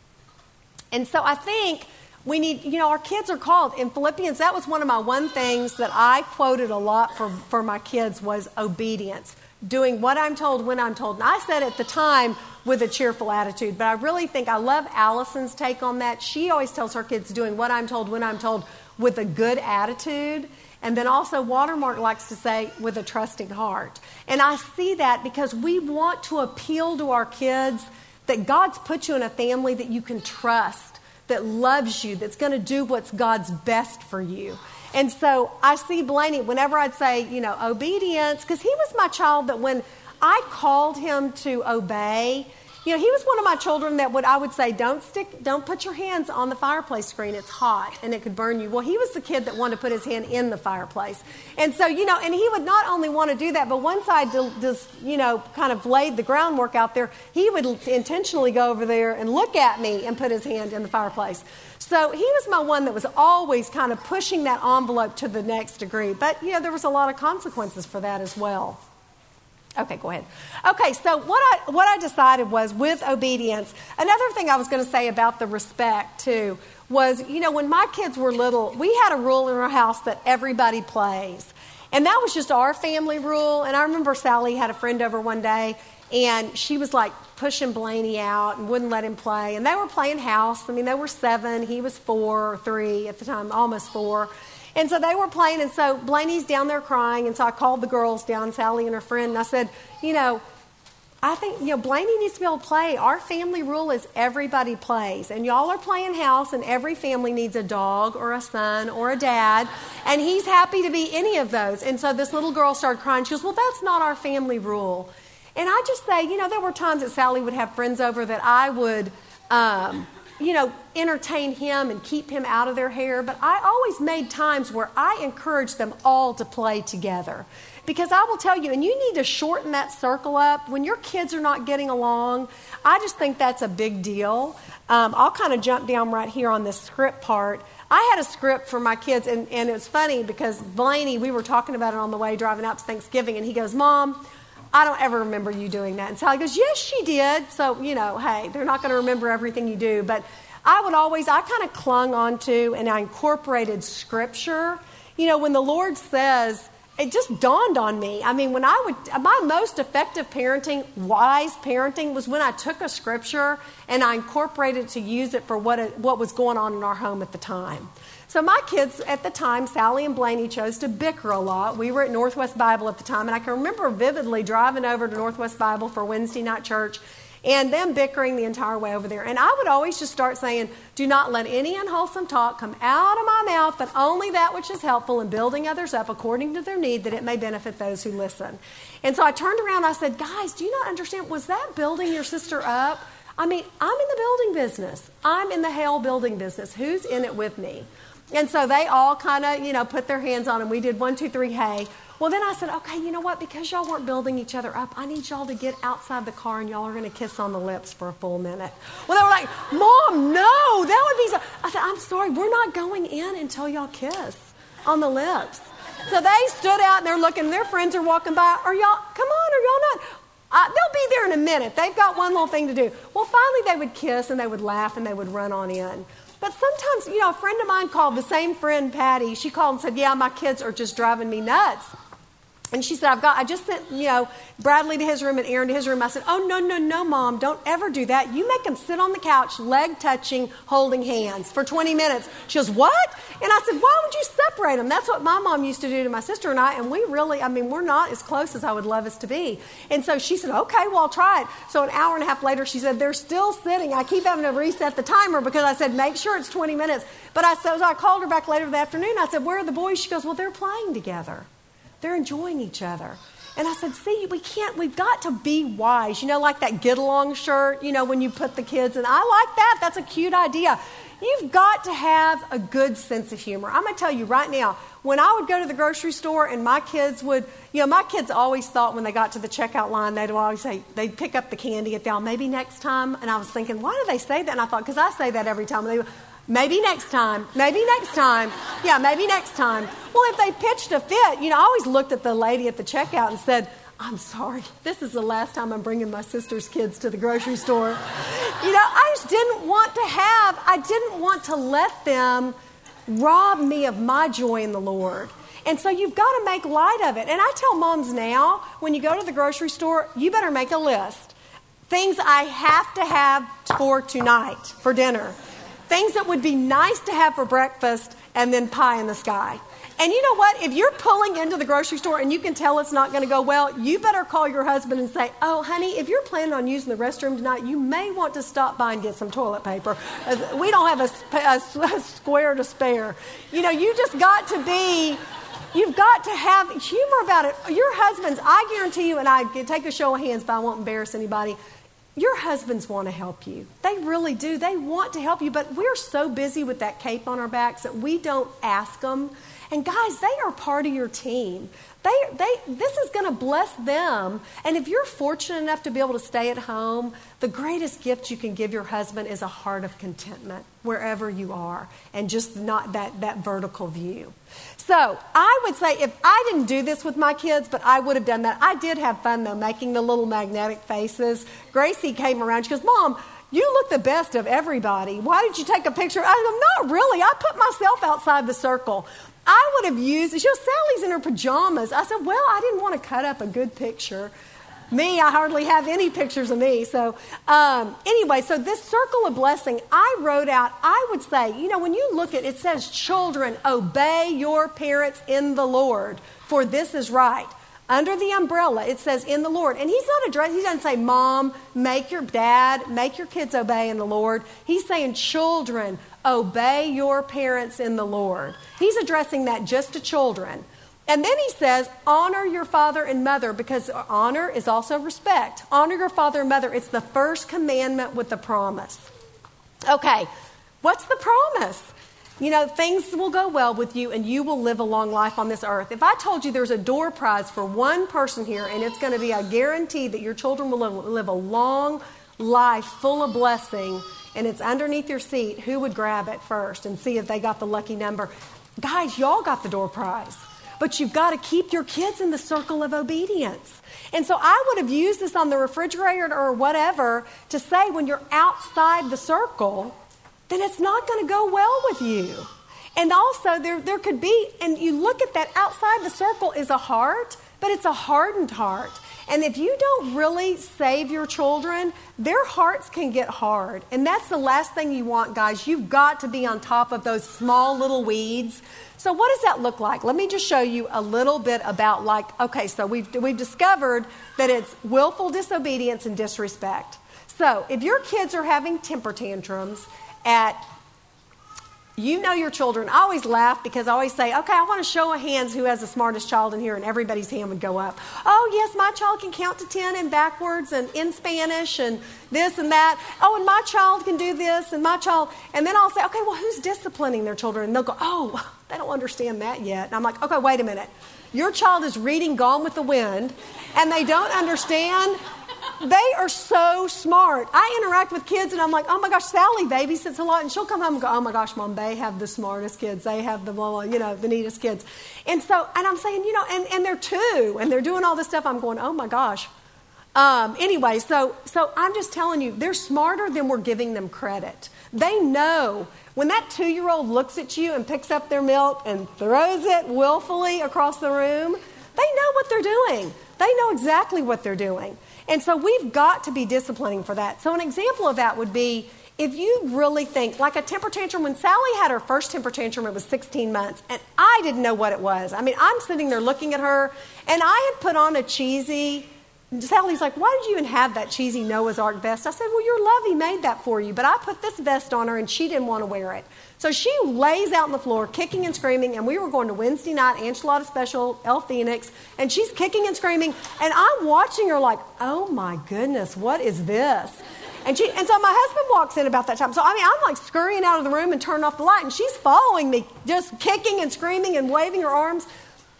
And so I think we need, you know, our kids are called. In Philippians, that was one of my one things that I quoted a lot for, for my kids was obedience. Doing what I'm told when I'm told. And I said at the time with a cheerful attitude, but I really think I love Allison's take on that. She always tells her kids doing what I'm told when I'm told with a good attitude. And then also Watermark likes to say with a trusting heart. And I see that because we want to appeal to our kids that God's put you in a family that you can trust, that loves you, that's going to do what's God's best for you. And so I see Blaine, whenever I'd say, you know, obedience, because he was my child that when I called him to obey, you know, he was one of my children that would I would say, don't stick, don't put your hands on the fireplace screen. It's hot and it could burn you. Well, he was the kid that wanted to put his hand in the fireplace. And so, you know, and he would not only want to do that, but once I just, you know, kind of laid the groundwork out there, he would intentionally go over there and look at me and put his hand in the fireplace. So he was my one that was always kind of pushing that envelope to the next degree. But, you know, there was a lot of consequences for that as well. Okay, go ahead. Okay, so what I what I decided was with obedience, another thing I was going to say about the respect, too, was, you know, when my kids were little, we had a rule in our house that everybody plays. And that was just our family rule. And I remember Sally had a friend over one day, and she was like pushing Blaney out and wouldn't let him play. And they were playing house. I mean, they were seven. He was four or three at the time, almost four. And so they were playing. And so Blaney's down there crying. And so I called the girls down, Sally and her friend. And I said, you know, I think, you know, Blaney needs to be able to play. Our family rule is everybody plays. And y'all are playing house, and every family needs a dog or a son or a dad. And he's happy to be any of those. And so this little girl started crying. She goes, well, that's not our family rule. And I just say, you know, there were times that Sally would have friends over that I would, um, you know, entertain him and keep him out of their hair. But I always made times where I encouraged them all to play together. Because I will tell you, and you need to shorten that circle up. When your kids are not getting along, I just think that's a big deal. Um, I'll kind of jump down right here on this script part. I had a script for my kids, and, and it was funny because Blaney, we were talking about it on the way driving up to Thanksgiving, and he goes, Mom, I don't ever remember you doing that. And Sally goes, yes, she did. So, you know, hey, they're not going to remember everything you do. But I would always, I kind of clung onto and I incorporated scripture. You know, when the Lord says, it just dawned on me. I mean, when I would, my most effective parenting, wise parenting, was when I took a scripture and I incorporated it to use it for what it, what was going on in our home at the time. So my kids at the time, Sally and Blaney, chose to bicker a lot. We were at Northwest Bible at the time, and I can remember vividly driving over to Northwest Bible for Wednesday night church and them bickering the entire way over there. And I would always just start saying, do not let any unwholesome talk come out of my mouth, but only that which is helpful in building others up according to their need, that it may benefit those who listen. And so I turned around and I said, guys, do you not understand? Was that building your sister up? I mean, I'm in the building business. I'm in the Hale building business. Who's in it with me? And so they all kind of, you know, put their hands on them. We did one, two, three, hey. Well, then I said, okay, you know what? Because y'all weren't building each other up, I need y'all to get outside the car and y'all are going to kiss on the lips for a full minute. Well, they were like, Mom, no, that would be so. I said, I'm sorry, we're not going in until y'all kiss on the lips. So they stood out and they're looking. Their friends are walking by. Are y'all, come on, are y'all not? Uh, they'll be there in a minute. They've got one little thing to do. Well, finally they would kiss and they would laugh and they would run on in. But sometimes, you know, a friend of mine called, the same friend, Patty, she called and said, yeah, my kids are just driving me nuts. And she said, I've got, I just sent, you know, Bradley to his room and Aaron to his room. I said, oh, no, no, no, Mom, don't ever do that. You make them sit on the couch, leg touching, holding hands for twenty minutes. She goes, what? And I said, why would you separate them? That's what my mom used to do to my sister and I. And we really, I mean, we're not as close as I would love us to be. And so she said, okay, well, I'll try it. So an hour and a half later, she said, they're still sitting. I keep having to reset the timer because I said, make sure it's twenty minutes. But I, so I called her back later in the afternoon. I said, where are the boys? She goes, well, they're playing together. They're enjoying each other. And I said, see, we can't, we've got to be wise. You know, like that get along shirt, you know, when you put the kids in. I like that. That's a cute idea. You've got to have a good sense of humor. I'm going to tell you right now, when I would go to the grocery store and my kids would, you know, my kids always thought when they got to the checkout line, they'd always say, they'd pick up the candy at the aisle, maybe next time. And I was thinking, why do they say that? And I thought, because I say that every time. And they would, maybe next time, maybe next time. Yeah, maybe next time. Well, if they pitched a fit, you know, I always looked at the lady at the checkout and said, I'm sorry, this is the last time I'm bringing my sister's kids to the grocery store. You know, I just didn't want to have, I didn't want to let them rob me of my joy in the Lord. And so you've got to make light of it. And I tell moms now, when you go to the grocery store, you better make a list. Things I have to have for tonight, for dinner. Things that would be nice to have for breakfast, and then pie in the sky. And you know what? If you're pulling into the grocery store and you can tell it's not going to go well, you better call your husband and say, oh, honey, if you're planning on using the restroom tonight, you may want to stop by and get some toilet paper. We don't have a, a, a square to spare. You know, you just got to be, you've got to have humor about it. Your husbands, I guarantee you, and I can take a show of hands, but I won't embarrass anybody. Your husbands want to help you. They really do. They want to help you, but we're so busy with that cape on our backs that we don't ask them. And guys, they are part of your team. They, they, this is going to bless them. And if you're fortunate enough to be able to stay at home, the greatest gift you can give your husband is a heart of contentment wherever you are, and just not that, that vertical view. So I would say, if I didn't do this with my kids, but I would have done that. I did have fun, though, making the little magnetic faces. Gracie came around. She goes, Mom, you look the best of everybody. Why did you take a picture? I go, not really. I put myself outside the circle. I would have used, she goes, Sally's in her pajamas. I said, well, I didn't want to cut up a good picture. Me, I hardly have any pictures of me. So um, anyway, so this circle of blessing, I wrote out, I would say, you know, when you look at it, it says, children, obey your parents in the Lord, for this is right. Under the umbrella, it says in the Lord. And he's not addressing, he doesn't say, Mom, make your dad, make your kids obey in the Lord. He's saying, children, obey your parents in the Lord. He's addressing that just to children. And then he says, honor your father and mother, because honor is also respect. Honor your father and mother. It's the first commandment with the promise. Okay, what's the promise? You know, things will go well with you and you will live a long life on this earth. If I told you there's a door prize for one person here, and it's going to be a guarantee that your children will live a long life full of blessing, and it's underneath your seat, who would grab it first and see if they got the lucky number? Guys, y'all got the door prize. But you've got to keep your kids in the circle of obedience. And so I would have used this on the refrigerator or whatever to say, when you're outside the circle, then it's not going to go well with you. And also there, there could be, and you look at that, outside the circle is a heart, but it's a hardened heart. And if you don't really save your children, their hearts can get hard. And that's the last thing you want, guys. You've got to be on top of those small little weeds. So what does that look like? Let me just show you a little bit about, like, okay, so we've, we've discovered that it's willful disobedience and disrespect. So if your kids are having temper tantrums at, you know your children. I always laugh because I always say, okay, I want to show a hands who has the smartest child in here, and everybody's hand would go up. Oh, yes, my child can count to ten and backwards and in Spanish and this and that. Oh, and my child can do this and my child. And then I'll say, okay, well, who's disciplining their children? And they'll go, oh, they don't understand that yet. And I'm like, okay, wait a minute. Your child is reading Gone with the Wind, and they don't understand. They are so smart. I interact with kids and I'm like, oh my gosh, Sally babysits a lot, and she'll come home and go, oh my gosh, Mom, they have the smartest kids. They have the, blah, blah, you know, the neatest kids. And so, and I'm saying, you know, and, and they're two and they're doing all this stuff. I'm going, oh my gosh. Um, anyway, so, so I'm just telling you, they're smarter than we're giving them credit. They know when that two-year-old looks at you and picks up their milk and throws it willfully across the room, they know what they're doing. They know exactly what they're doing. And so we've got to be disciplining for that. So an example of that would be, if you really think, like a temper tantrum, when Sally had her first temper tantrum, it was sixteen months, and I didn't know what it was. I mean, I'm sitting there looking at her, and I had put on a cheesy, Sally's like, why did you even have that cheesy Noah's Ark vest? I said, well, your lovey made that for you, but I put this vest on her, and she didn't want to wear it. So she lays out on the floor, kicking and screaming, and we were going to Wednesday night, Enchilada Special, El Phoenix, and she's kicking and screaming, and I'm watching her like, oh my goodness, what is this? And she, and so my husband walks in about that time. So, I mean, I'm like scurrying out of the room and turning off the light, and she's following me, just kicking and screaming and waving her arms.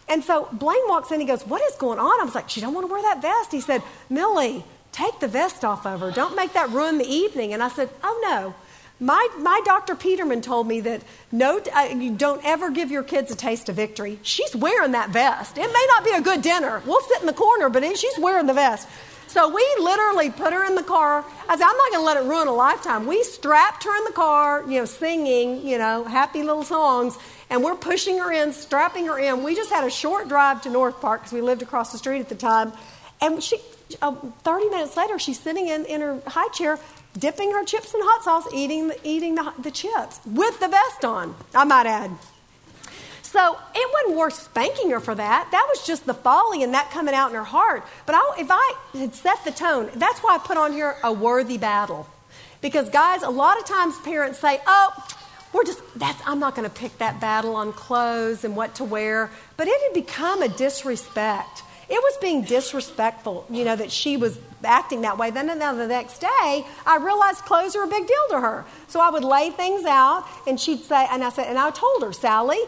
And so Blaine walks in, he goes, "What is going on?" I was like, "She don't want to wear that vest." He said, "Millie, take the vest off of her. Don't make that ruin the evening." And I said, "Oh, no. My my Doctor Peterman told me that no, uh, you don't ever give your kids a taste of victory. She's wearing that vest. It may not be a good dinner. We'll sit in the corner, but it, she's wearing the vest." So we literally put her in the car. I said, "I'm not going to let it ruin a lifetime." We strapped her in the car, you know, singing, you know, happy little songs. And we're pushing her in, strapping her in. We just had a short drive to North Park because we lived across the street at the time. And she, uh, thirty minutes later, she's sitting in, in her high chair, dipping her chips in hot sauce, eating the, eating the, the chips with the vest on, I might add. So it wasn't worth spanking her for that. That was just the folly and that coming out in her heart. But I, if I had set the tone, that's why I put on here a worthy battle. Because, guys, a lot of times parents say, "Oh, we're just, that's, I'm not going to pick that battle on clothes and what to wear." But it had become a disrespect. It was being disrespectful, you know, that she was acting that way. Then the next day, I realized clothes are a big deal to her. So I would lay things out, and she'd say, and I said, and I told her, "Sally,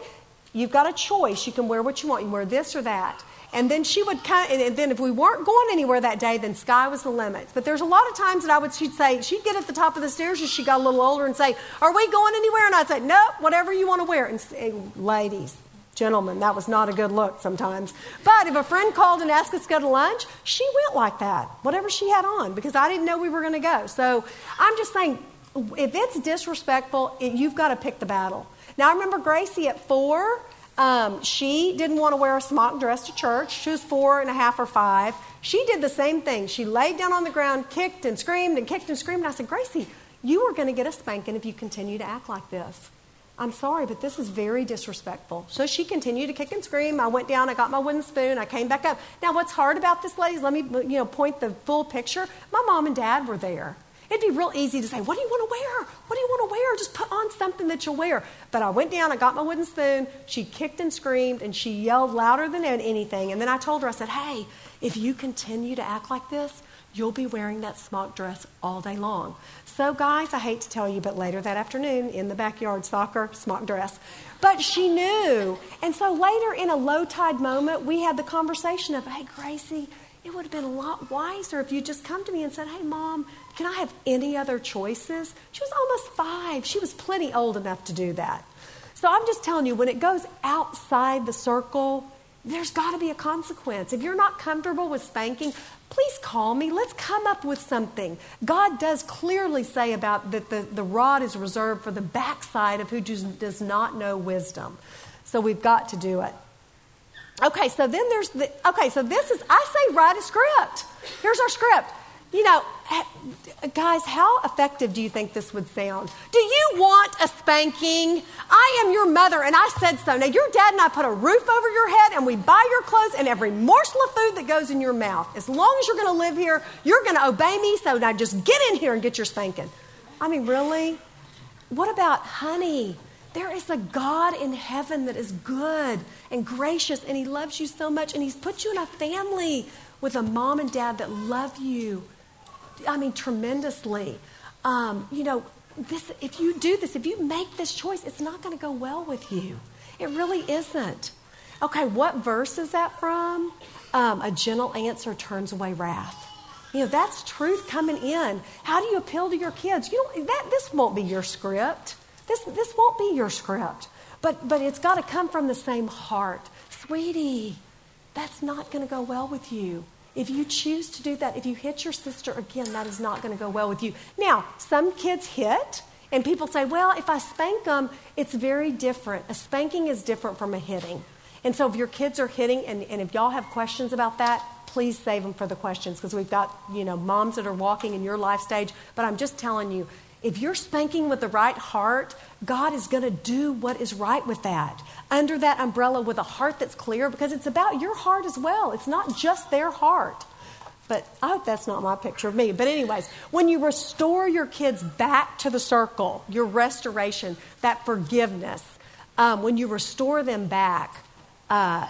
you've got a choice. You can wear what you want. You can wear this or that." And then she would come, and then if we weren't going anywhere that day, then sky was the limit. But there's a lot of times that I would, she'd say, she'd get at the top of the stairs as she got a little older and say, "Are we going anywhere?" And I'd say, "No, whatever you want to wear." And, and ladies, gentlemen, that was not a good look sometimes. But if a friend called and asked us to go to lunch, she went like that, whatever she had on, because I didn't know we were going to go. So I'm just saying, if it's disrespectful, it, you've got to pick the battle. Now, I remember Gracie at four. Um, she didn't want to wear a smock dress to church. She was four and a half or five. She did the same thing. She laid down on the ground, kicked and screamed and kicked and screamed. And I said, "Gracie, you are going to get a spanking if you continue to act like this. I'm sorry, but this is very disrespectful." So she continued to kick and scream. I went down, I got my wooden spoon, I came back up. Now, what's hard about this, ladies, let me you know point the full picture. My mom and dad were there. It'd be real easy to say, "What do you want to wear? What do you want to wear? Just put on something that you'll wear." But I went down, I got my wooden spoon, she kicked and screamed, and she yelled louder than anything. And then I told her, I said, "Hey, if you continue to act like this, you'll be wearing that smock dress all day long." So, guys, I hate to tell you, but later that afternoon, in the backyard, soccer, smock dress. But she knew. And so later, in a low tide moment, we had the conversation of, "Hey, Gracie, it would have been a lot wiser if you just come to me and said, 'Hey, Mom, can I have any other choices?'" She was almost five. She was plenty old enough to do that. So I'm just telling you, when it goes outside the circle, there's got to be a consequence. If you're not comfortable with spanking, please call me. Let's come up with something. God does clearly say about that the, the rod is reserved for the backside of who does not know wisdom. So we've got to do it. Okay, so then there's the, okay, so this is, I say write a script. Here's our script. You know, guys, how effective do you think this would sound? "Do you want a spanking? I am your mother, and I said so. Now, your dad and I put a roof over your head, and we buy your clothes and every morsel of food that goes in your mouth. As long as you're going to live here, you're going to obey me, so now just get in here and get your spanking." I mean, really? What about, "Honey, there is a God in heaven that is good and gracious, and he loves you so much, and he's put you in a family with a mom and dad that love you, I mean, tremendously. Um, you know, this, if you do this, if you make this choice, it's not going to go well with you. It really isn't." Okay, what verse is that from? Um, "a gentle answer turns away wrath." You know, that's truth coming in. How do you appeal to your kids? You know, that this won't be your script. This this won't be your script, but but it's got to come from the same heart. "Sweetie, that's not going to go well with you. If you choose to do that, if you hit your sister again, that is not going to go well with you." Now, some kids hit, and people say, "Well, if I spank them, it's very different." A spanking is different from a hitting. And so if your kids are hitting, and, and if y'all have questions about that, please save them for the questions, because we've got, you know, moms that are walking in your life stage. But I'm just telling you, if you're spanking with the right heart, God is going to do what is right with that. Under that umbrella with a heart that's clear, because it's about your heart as well. It's not just their heart. But I hope that's not my picture of me. But anyways, when you restore your kids back to the circle, your restoration, that forgiveness, um, when you restore them back, uh,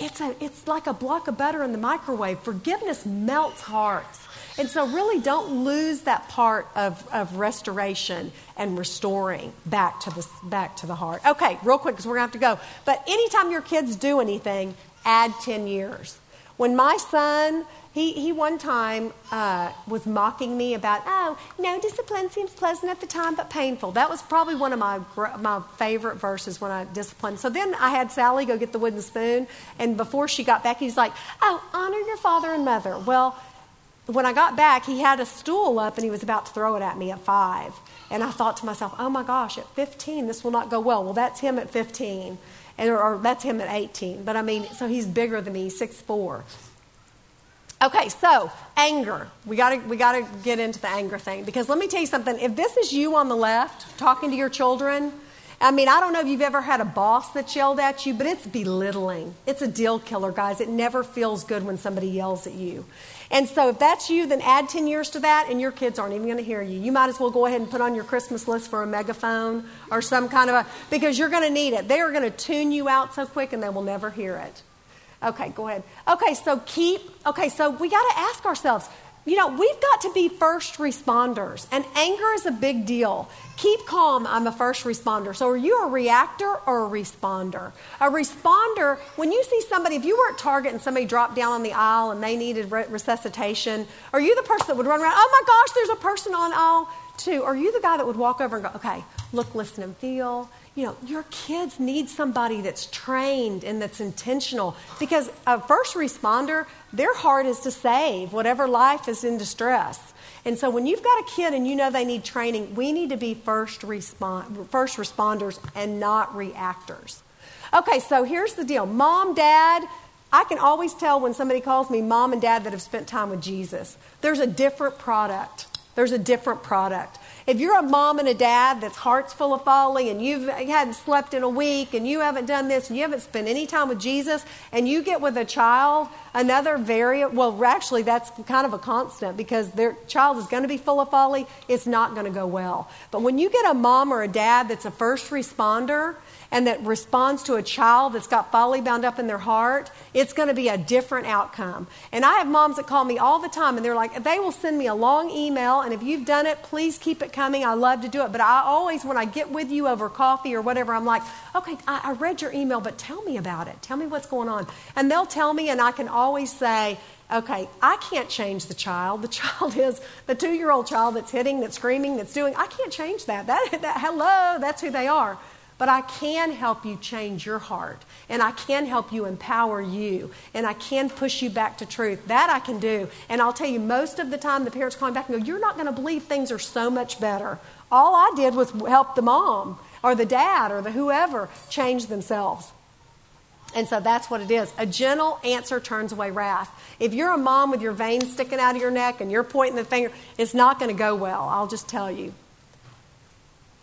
it's a, it's like a block of butter in the microwave. Forgiveness melts hearts. And so really don't lose that part of, of restoration and restoring back to the back to the heart. Okay, real quick, because we're going to have to go. But anytime your kids do anything, add ten years. When my son, he, he one time uh, was mocking me about, oh, no discipline seems pleasant at the time but painful. That was probably one of my my favorite verses when I disciplined. So then I had Sally go get the wooden spoon, and before she got back, he's like, oh, honor your father and mother. Well, when I got back, he had a stool up, and he was about to throw it at me at five. And I thought to myself, oh, my gosh, at fifteen, this will not go well. Well, that's him at fifteen. And, or, or that's him at eighteen. But I mean, so he's bigger than me, six foot four. Okay, so anger. We gotta we gotta get into the anger thing, because let me tell you something. If this is you on the left talking to your children, I mean, I don't know if you've ever had a boss that yelled at you, but it's belittling. It's a deal killer, guys. It never feels good when somebody yells at you. And so if that's you, then add ten years to that, and your kids aren't even going to hear you. You might as well go ahead and put on your Christmas list for a megaphone or some kind of a, because you're going to need it. They are going to tune you out so quick, and they will never hear it. Okay, go ahead. Okay, so keep, okay, so we got to ask ourselves, you know, we've got to be first responders, and anger is a big deal. Keep calm, I'm a first responder. So are you a reactor or a responder? A responder, when you see somebody, if you were at Target and somebody dropped down on the aisle and they needed re- resuscitation, are you the person that would run around, oh my gosh, there's a person on aisle two? Or are you the guy that would walk over and go, okay, look, listen, and feel? You know, your kids need somebody that's trained and that's intentional, because a first responder, their heart is to save whatever life is in distress. And so when you've got a kid and you know they need training, we need to be first respond, first responders and not reactors. Okay, so here's the deal. Mom, Dad, I can always tell when somebody calls me mom and dad that have spent time with Jesus. There's a different product. There's a different product. If you're a mom and a dad that's heart's full of folly, and you've, you hadn't slept in a week, and you haven't done this, and you haven't spent any time with Jesus, and you get with a child, another very, well, actually that's kind of a constant, because their child is going to be full of folly. It's not going to go well. But when you get a mom or a dad that's a first responder and that responds to a child that's got folly bound up in their heart, it's going to be a different outcome. And I have moms that call me all the time, and they're like, they will send me a long email, and if you've done it, please keep it coming. I love to do it. But I always, when I get with you over coffee or whatever, I'm like, okay, I, I read your email, but tell me about it. Tell me what's going on. And they'll tell me, and I can always say, okay, I can't change the child. The child is the two-year-old child that's hitting, that's screaming, that's doing. I can't change that. That, that hello, that's who they are. But I can help you change your heart, and I can help you empower you, and I can push you back to truth. That I can do. And I'll tell you, most of the time the parents call me back and go, you're not going to believe things are so much better. All I did was help the mom or the dad or the whoever change themselves. And so that's what it is. A gentle answer turns away wrath. If you're a mom with your veins sticking out of your neck and you're pointing the finger, it's not going to go well. I'll just tell you.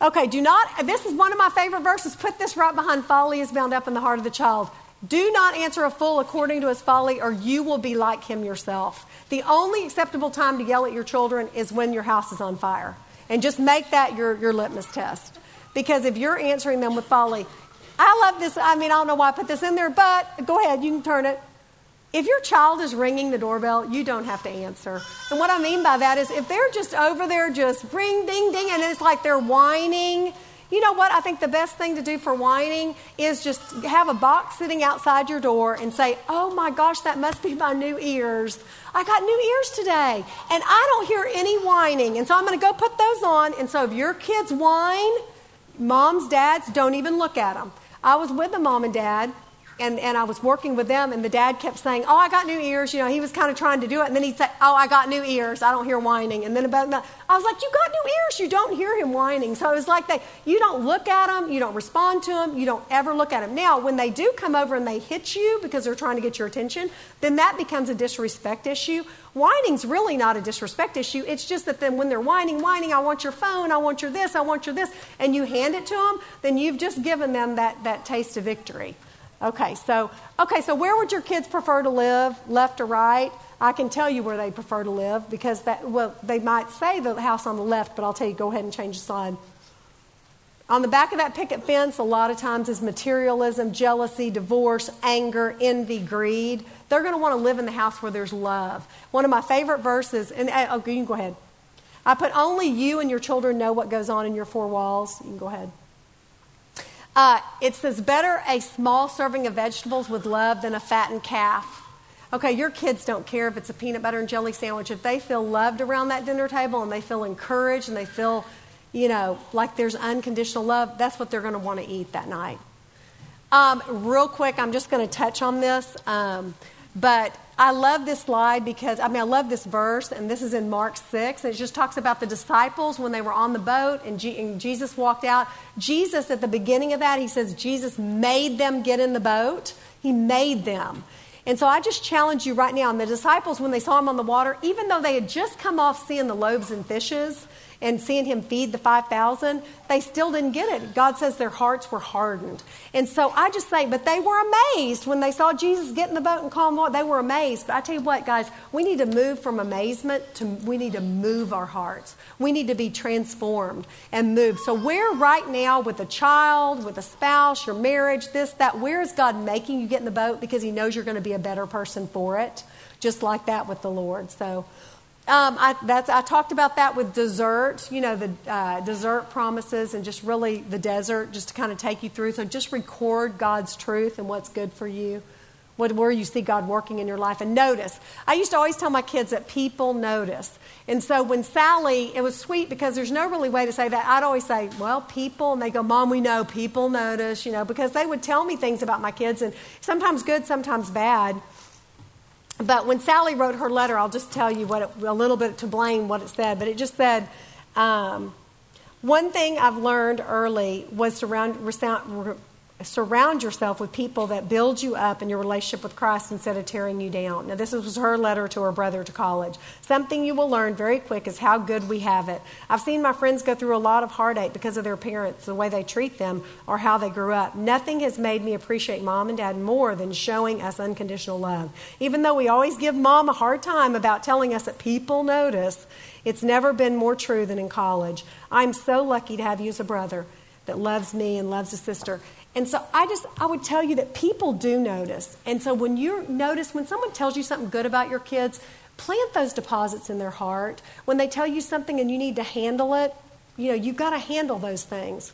Okay, do not, this is one of my favorite verses. Put this right behind folly is bound up in the heart of the child. Do not answer a fool according to his folly, or you will be like him yourself. The only acceptable time to yell at your children is when your house is on fire. And just make that your, your litmus test. Because if you're answering them with folly, I love this. I mean, I don't know why I put this in there, but go ahead, you can turn it. If your child is ringing the doorbell, you don't have to answer. And what I mean by that is if they're just over there just ring, ding, ding, and it's like they're whining, you know what? I think the best thing to do for whining is just have a box sitting outside your door and say, oh my gosh, that must be my new ears. I got new ears today, and I don't hear any whining, and so I'm going to go put those on. And so if your kids whine, moms, dads, don't even look at them. I was with a mom and dad, And and I was working with them, and the dad kept saying, oh, I got new ears. You know, he was kind of trying to do it. And then he'd say, oh, I got new ears. I don't hear whining. And then about that, I was like, you got new ears. You don't hear him whining. So it was like they, you don't look at them. You don't respond to them. You don't ever look at them. Now, when they do come over and they hit you because they're trying to get your attention, then that becomes a disrespect issue. Whining's really not a disrespect issue. It's just that then when they're whining, whining, I want your phone. I want your this. I want your this. And you hand it to them, then you've just given them that, that taste of victory. Okay, so okay, so where would your kids prefer to live, left or right? I can tell you where they prefer to live, because that well, they might say the house on the left, but I'll tell you, go ahead and change the slide. On the back of that picket fence, a lot of times, is materialism, jealousy, divorce, anger, envy, greed. They're going to want to live in the house where there's love. One of my favorite verses, and oh, you can go ahead. I put, only you and your children know what goes on in your four walls. You can go ahead. Uh, it says, better a small serving of vegetables with love than a fattened calf. Okay, your kids don't care if it's a peanut butter and jelly sandwich. If they feel loved around that dinner table and they feel encouraged and they feel, you know, like there's unconditional love, that's what they're going to want to eat that night. Um, real quick, I'm just going to touch on this. Um, but I love this slide because, I mean, I love this verse, and this is in Mark six. And it just talks about the disciples when they were on the boat and, G- and Jesus walked out. Jesus, at the beginning of that, he says Jesus made them get in the boat. He made them. And so I just challenge you right now. And the disciples, when they saw him on the water, even though they had just come off seeing the loaves and fishes and seeing him feed the five thousand, they still didn't get it. God says their hearts were hardened. And so I just say, but they were amazed when they saw Jesus get in the boat and calm water. They were amazed. But I tell you what, guys, we need to move from amazement to, we need to move our hearts. We need to be transformed and moved. So where right now with a child, with a spouse, your marriage, this, that, where is God making you get in the boat? Because he knows you're going to be a better person for it. Just like that with the Lord. So Um, I, that's, I talked about that with dessert, you know, the uh, dessert promises and just really the desert, just to kind of take you through. So just record God's truth and what's good for you, what, where you see God working in your life. And notice, I used to always tell my kids that people notice. And so when Sally, it was sweet because there's no really way to say that. I'd always say, well, people, and they go, Mom, we know people notice, you know, because they would tell me things about my kids, and sometimes good, sometimes bad. But when Sally wrote her letter, I'll just tell you what it, a little bit to Blaine what it said. But it just said, um, one thing I've learned early was surround, resound, surround yourself with people that build you up in your relationship with Christ instead of tearing you down. Now, this was her letter to her brother to college. Something you will learn very quick is how good we have it. I've seen my friends go through a lot of heartache because of their parents, the way they treat them, or how they grew up. Nothing has made me appreciate Mom and Dad more than showing us unconditional love. Even though we always give Mom a hard time about telling us that people notice, it's never been more true than in college. I'm so lucky to have you as a brother that loves me and loves a sister. And so I just, I would tell you that people do notice. And so when you notice, when someone tells you something good about your kids, plant those deposits in their heart. When they tell you something and you need to handle it, you know, you've got to handle those things.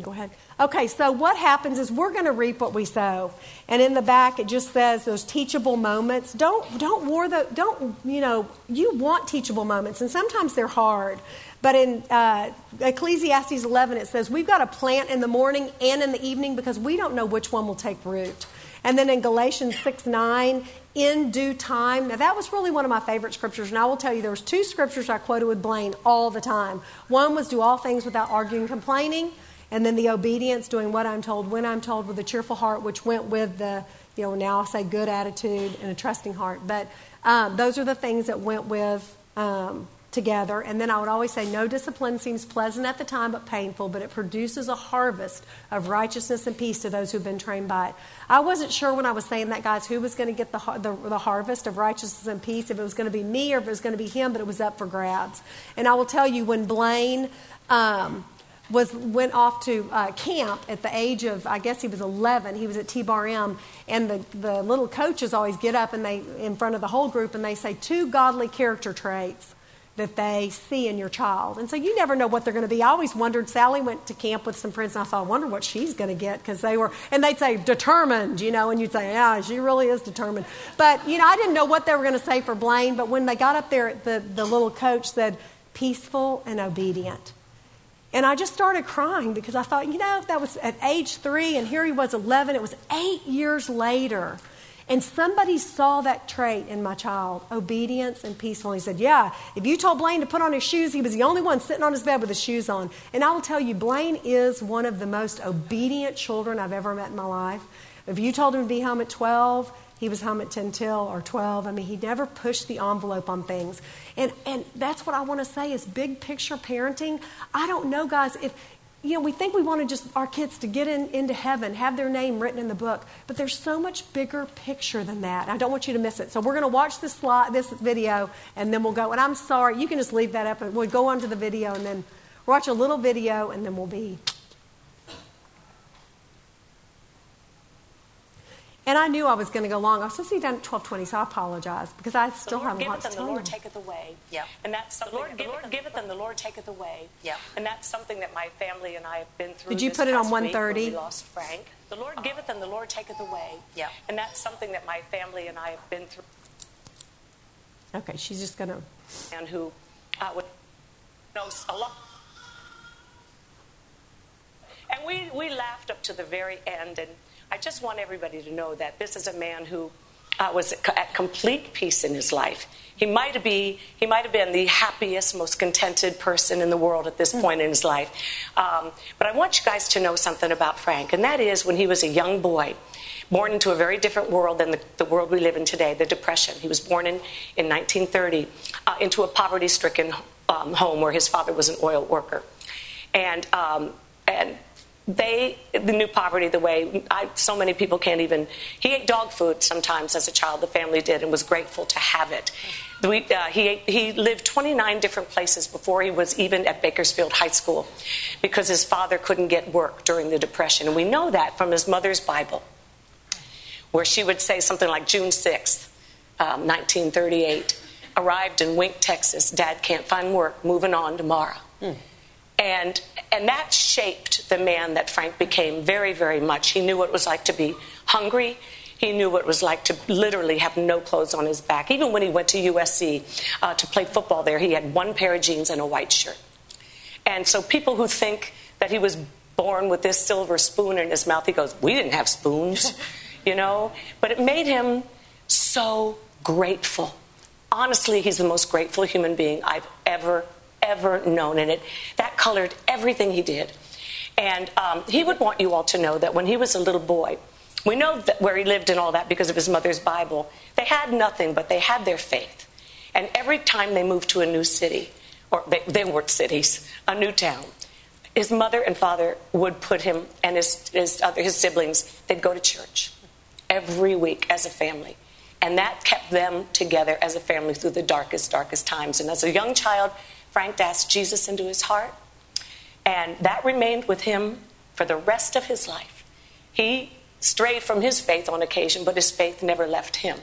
Go ahead. Okay, so what happens is we're going to reap what we sow. And in the back, it just says those teachable moments. Don't, don't war the, don't, you know, you want teachable moments. And sometimes they're hard. But in uh, Ecclesiastes eleven, it says we've got to plant in the morning and in the evening because we don't know which one will take root. And then in Galatians six nine, in due time. Now, that was really one of my favorite scriptures. And I will tell you, there was two scriptures I quoted with Blaine all the time. One was do all things without arguing and complaining. And then the obedience, doing what I'm told, when I'm told, with a cheerful heart, which went with the, you know, now I'll say good attitude and a trusting heart. But um, those are the things that went with um together. And then I would always say, no discipline seems pleasant at the time, but painful, but it produces a harvest of righteousness and peace to those who've been trained by it. I wasn't sure when I was saying that, guys, who was going to get the, the the harvest of righteousness and peace, if it was going to be me or if it was going to be him, but it was up for grabs. And I will tell you, when Blaine um, was went off to uh, camp at the age of, I guess he was eleven, he was at T Bar M, and the, the little coaches always get up and they in front of the whole group and they say, two godly character traits that they see in your child. And so you never know what they're going to be. I always wondered, Sally went to camp with some friends, and I thought, I wonder what she's going to get, because they were, and they'd say, determined, you know, and you'd say, yeah, she really is determined. But, you know, I didn't know what they were going to say for Blaine, but when they got up there, the, the little coach said, peaceful and obedient. And I just started crying because I thought, you know, that was at age three, and here he was eleven. It was eight years later. And somebody saw that trait in my child, obedience and peaceful. He said, yeah, if you told Blaine to put on his shoes, he was the only one sitting on his bed with his shoes on. And I will tell you, Blaine is one of the most obedient children I've ever met in my life. If you told him to be home at twelve, he was home at ten till or twelve. I mean, he never pushed the envelope on things. And and that's what I want to say is big picture parenting. I don't know, guys, if... You know, we think we want to just our kids to get in, into heaven, have their name written in the book, but there's so much bigger picture than that. I don't want you to miss it. So we're going to watch this slide, this video, and then we'll go. And I'm sorry, you can just leave that up, and we'll go on to the video, and then Watch a little video and then we'll be. And I knew I was going to go long. I was supposed to be done at twelve twenty, so I apologize because I still have a lot to tell. The Lord giveth and the Lord taketh away. Yeah. And that's something. The Lord giveth and the Lord taketh away. Yeah. And that's something that my family and I have been through. Did you put it on one thirty? We lost Frank. The Lord giveth and the Lord taketh away. Yeah. And that's something that my family and I have been through. Okay, she's just going to. And who uh, knows a lot. And we, we laughed up to the very end, and I just want everybody to know that this is a man who uh, was at complete peace in his life. He might be, he might have been the happiest, most contented person in the world at this point in his life. Um, but I want you guys to know something about Frank, and that is when he was a young boy, born into a very different world than the, the world we live in today, the Depression. He was born in, in nineteen thirty uh, into a poverty-stricken um, home where his father was an oil worker. And um, and... They knew poverty the way I, so many people can't even. He ate dog food sometimes as a child. The family did, and was grateful to have it. We, uh, he he lived twenty-nine different places before he was even at Bakersfield High School, because his father couldn't get work during the Depression, and we know that from his mother's Bible, where she would say something like June sixth, um, nineteen thirty-eight, arrived in Wink, Texas. Dad can't find work. Moving on tomorrow. Mm. And and that shaped the man that Frank became very, very much. He knew what it was like to be hungry. He knew what it was like to literally have no clothes on his back. Even when he went to U S C uh, to play football there, he had one pair of jeans and a white shirt. And so people who think that he was born with this silver spoon in his mouth, he goes, we didn't have spoons, you know. But it made him so grateful. Honestly, he's the most grateful human being I've ever ever known, and it that colored everything he did. And um, he would want you all to know that when he was a little boy, we know that where he lived and all that because of his mother's Bible. They had nothing, but they had their faith. And every time they moved to a new city, or they, they weren't cities, a new town, his mother and father would put him and his his, other, his siblings. They'd go to church every week as a family. And that kept them together as a family through the darkest, darkest times. And as a young child, Frank asked Jesus into his heart, and that remained with him for the rest of his life. He strayed from his faith on occasion, but his faith never left him.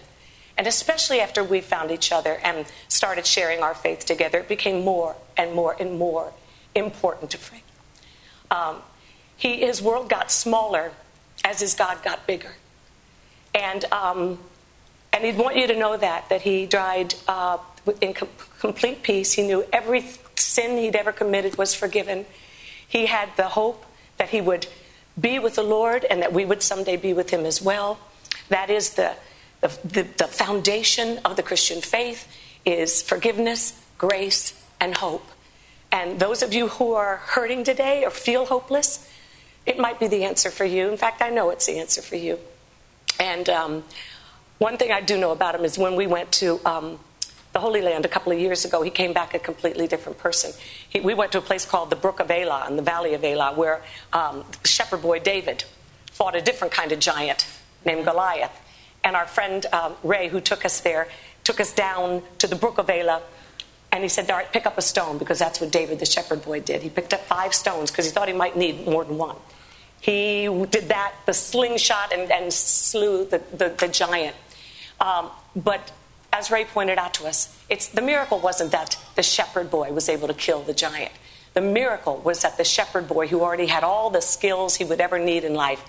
And especially after we found each other and started sharing our faith together, it became more and more and more important to Frank. Um, he, his world got smaller as his God got bigger. And um, and he'd want you to know that, that he died uh, in com- complete peace. He knew every sin he'd ever committed was forgiven. He had the hope that he would be with the Lord and that we would someday be with him as well. That is the the, the, the foundation of the Christian faith, is forgiveness, grace, and hope. And those of you who are hurting today or feel hopeless, it might be the answer for you. In fact, I know it's the answer for you. And um, one thing I do know about him is when we went to um, the Holy Land a couple of years ago, he came back a completely different person. He, we went to a place called the Brook of Elah in the Valley of Elah, where um, shepherd boy David fought a different kind of giant named Goliath. And our friend um, Ray, who took us there, took us down to the Brook of Elah, and he said, all right, pick up a stone, because that's what David the shepherd boy did. He picked up five stones because he thought he might need more than one. He did that, the slingshot, and, and slew the, the, the giant. Um, but as Ray pointed out to us, it's, the miracle wasn't that the shepherd boy was able to kill the giant. The miracle was that the shepherd boy, who already had all the skills he would ever need in life,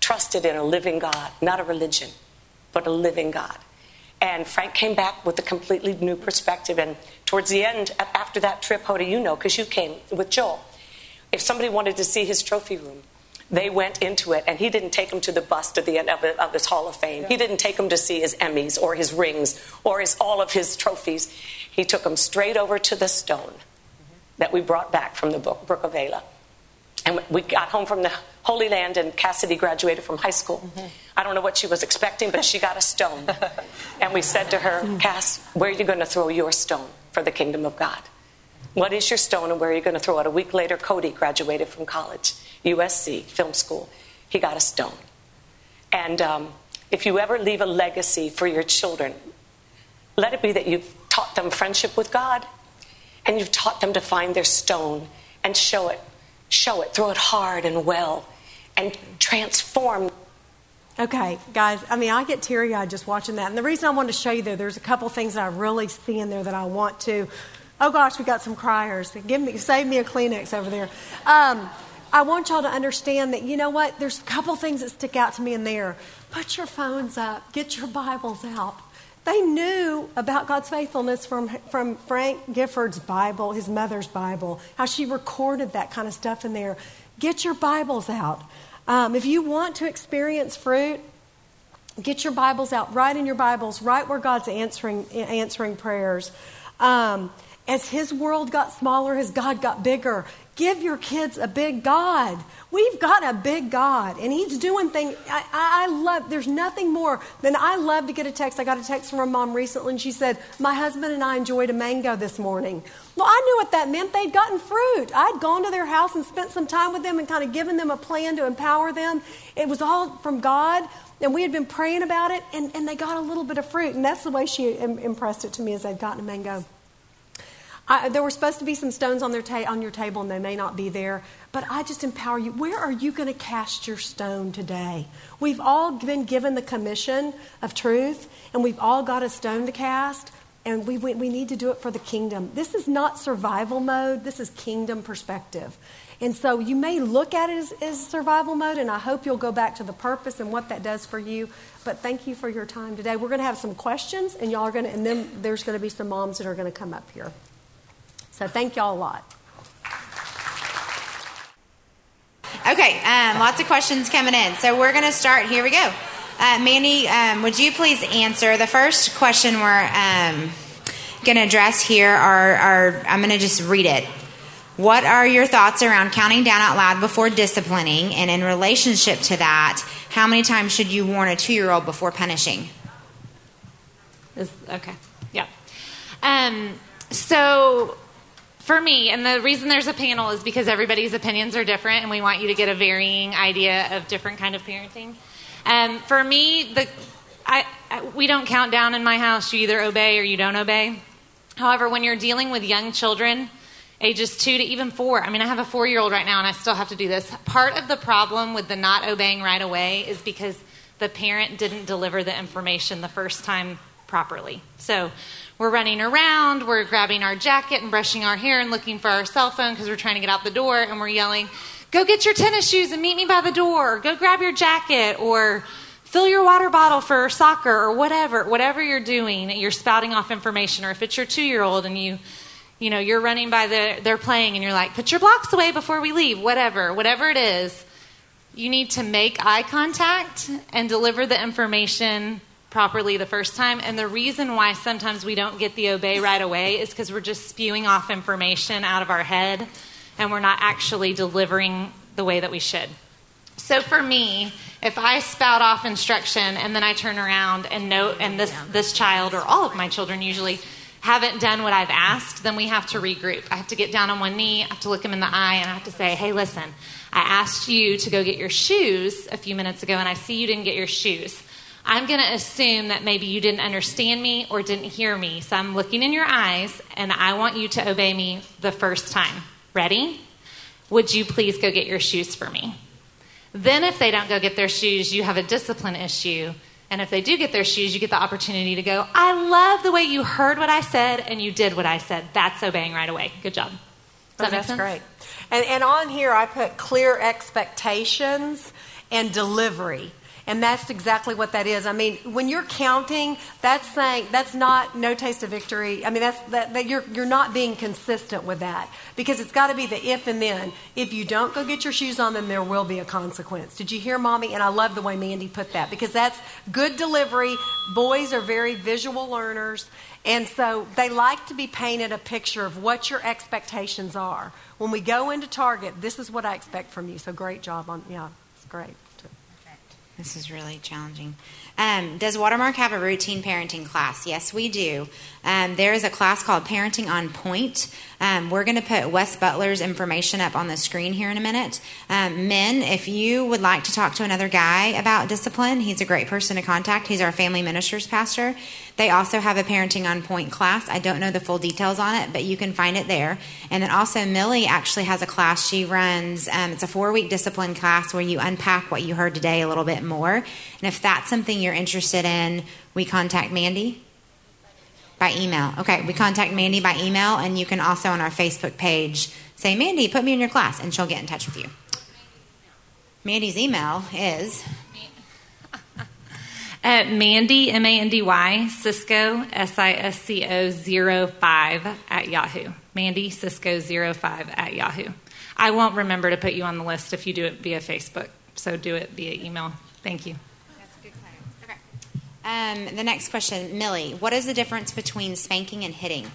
trusted in a living God, not a religion, but a living God. And Frank came back with a completely new perspective. And towards the end, after that trip, how do you know? Because you came with Joel. If somebody wanted to see his trophy room, they went into it, and he didn't take them to the bust at the end of, it, of his Hall of Fame. Yeah. He didn't take them to see his Emmys or his rings or his all of his trophies. He took them straight over to the stone mm-hmm. that we brought back from the book, Brook of Elah. And we got home from the Holy Land, and Cassidy graduated from high school. Mm-hmm. I don't know what she was expecting, but she got a stone. And we said to her, Cass, where are you going to throw your stone for the kingdom of God? What is your stone, and where are you going to throw it? A week later, Cody graduated from college, U S C, film school. He got a stone. And um, if you ever leave a legacy for your children, let it be that you've taught them friendship with God, and you've taught them to find their stone and show it. Show it. Throw it hard and well and transform. Okay, guys, I mean, I get teary-eyed just watching that. And the reason I wanted to show you there, there's a couple things that I really see in there that I want to. Oh, gosh, we got some criers. Give me, save me a Kleenex over there. Um, I want y'all to understand that, you know what, there's a couple things that stick out to me in there. Put your phones up. Get your Bibles out. They knew about God's faithfulness from, from Frank Gifford's Bible, his mother's Bible, how she recorded that kind of stuff in there. Get your Bibles out. Um, if you want to experience fruit, get your Bibles out. Write in your Bibles, right where God's answering answering prayers. Um, as his world got smaller, his God got bigger. Give your kids a big God. We've got a big God, and he's doing things. I, I love, there's nothing more than I love to get a text. I got a text from a mom recently, and she said, my husband and I enjoyed a mango this morning. Well, I knew what that meant. They'd gotten fruit. I'd gone to their house and spent some time with them and kind of given them a plan to empower them. It was all from God, and we had been praying about it, and, and they got a little bit of fruit, and that's the way she im- impressed it to me, is they'd gotten a mango. I, there were supposed to be some stones on their ta- on your table, and they may not be there. But I just empower you. Where are you going to cast your stone today? We've all been given the commission of truth, and we've all got a stone to cast. And we, we we need to do it for the kingdom. This is not survival mode. This is kingdom perspective. And so you may look at it as, as survival mode, and I hope you'll go back to the purpose and what that does for you. But thank you for your time today. We're going to have some questions, and y'all are going to, and then there's going to be some moms that are going to come up here. So thank y'all a lot. Okay, um, lots of questions coming in. So we're going to start. Here we go. Uh, Mandy, um, would you please answer the first question we're um, going to address here? Are, are I'm going to just read it. What are your thoughts around counting down out loud before disciplining? And in relationship to that, how many times should you warn a two-year-old before punishing? Is, okay, yeah. Um, so... For me, and the reason there's a panel is because everybody's opinions are different, and we want you to get a varying idea of different kind of parenting. Um, for me, the I, I, we don't count down in my house. You either obey or you don't obey. However, when you're dealing with young children, ages two to even four, I mean, I have a four-year-old right now, and I still have to do this. Part of the problem with the not obeying right away is because the parent didn't deliver the information the first time properly. So we're running around, we're grabbing our jacket and brushing our hair and looking for our cell phone because we're trying to get out the door, and we're yelling, go get your tennis shoes and meet me by the door, or go grab your jacket, or fill your water bottle for soccer, or whatever. Whatever you're doing, you're spouting off information. Or if it's your two-year-old and you, you know, you're running by the, they're playing and you're like, put your blocks away before we leave, whatever, whatever it is, you need to make eye contact and deliver the information properly the first time. And the reason why sometimes we don't get the obey right away is because we're just spewing off information out of our head, and we're not actually delivering the way that we should. So for me, if I spout off instruction and then I turn around and note, and this this child or all of my children usually haven't done what I've asked, then we have to regroup. I have to get down on one knee, I have to look him in the eye, and I have to say, hey, listen, I asked you to go get your shoes a few minutes ago, and I see you didn't get your shoes. I'm going to assume that maybe you didn't understand me or didn't hear me. So I'm looking in your eyes, and I want you to obey me the first time. Ready? Would you please go get your shoes for me? Then if they don't go get their shoes, you have a discipline issue. And if they do get their shoes, you get the opportunity to go, I love the way you heard what I said and you did what I said. That's obeying right away. Good job. Does that make sense? That's great. And, and on here, I put clear expectations and delivery. And that's exactly what that is. I mean, when you're counting, that's saying that's not no taste of victory. I mean, that's that, that you're you're not being consistent with that, because it's got to be the if and then. If you don't go get your shoes on, then there will be a consequence. Did you hear, Mommy? And I love the way Mandy put that, because that's good delivery. Boys are very visual learners, and so they like to be painted a picture of what your expectations are. When we go into Target, this is what I expect from you. So great job on yeah, it's great. This is really challenging. Um, does Watermark have a routine parenting class? Yes, we do. Um, there is a class called Parenting on Point. Um, we're going to put Wes Butler's information up on the screen here in a minute. Um, men, if you would like to talk to another guy about discipline, he's a great person to contact. He's our family ministers pastor. They also have a Parenting on Point class. I don't know the full details on it, but you can find it there. And then also Millie actually has a class she runs. Um, it's a four-week discipline class where you unpack what you heard today a little bit more. And if that's something you're interested in, we contact Mandy by email. Okay, we contact Mandy by email, and you can also on our Facebook page say, Mandy, put me in your class, and she'll get in touch with you. Mandy's email is... At Mandy, M A N D Y, Cisco, S I S C O zero five at Yahoo. Mandy Cisco zero five at Yahoo. I won't remember to put you on the list if you do it via Facebook, so do it via email. Thank you. That's a good plan. Okay. Um, the next question, Millie, what is the difference between spanking and hitting?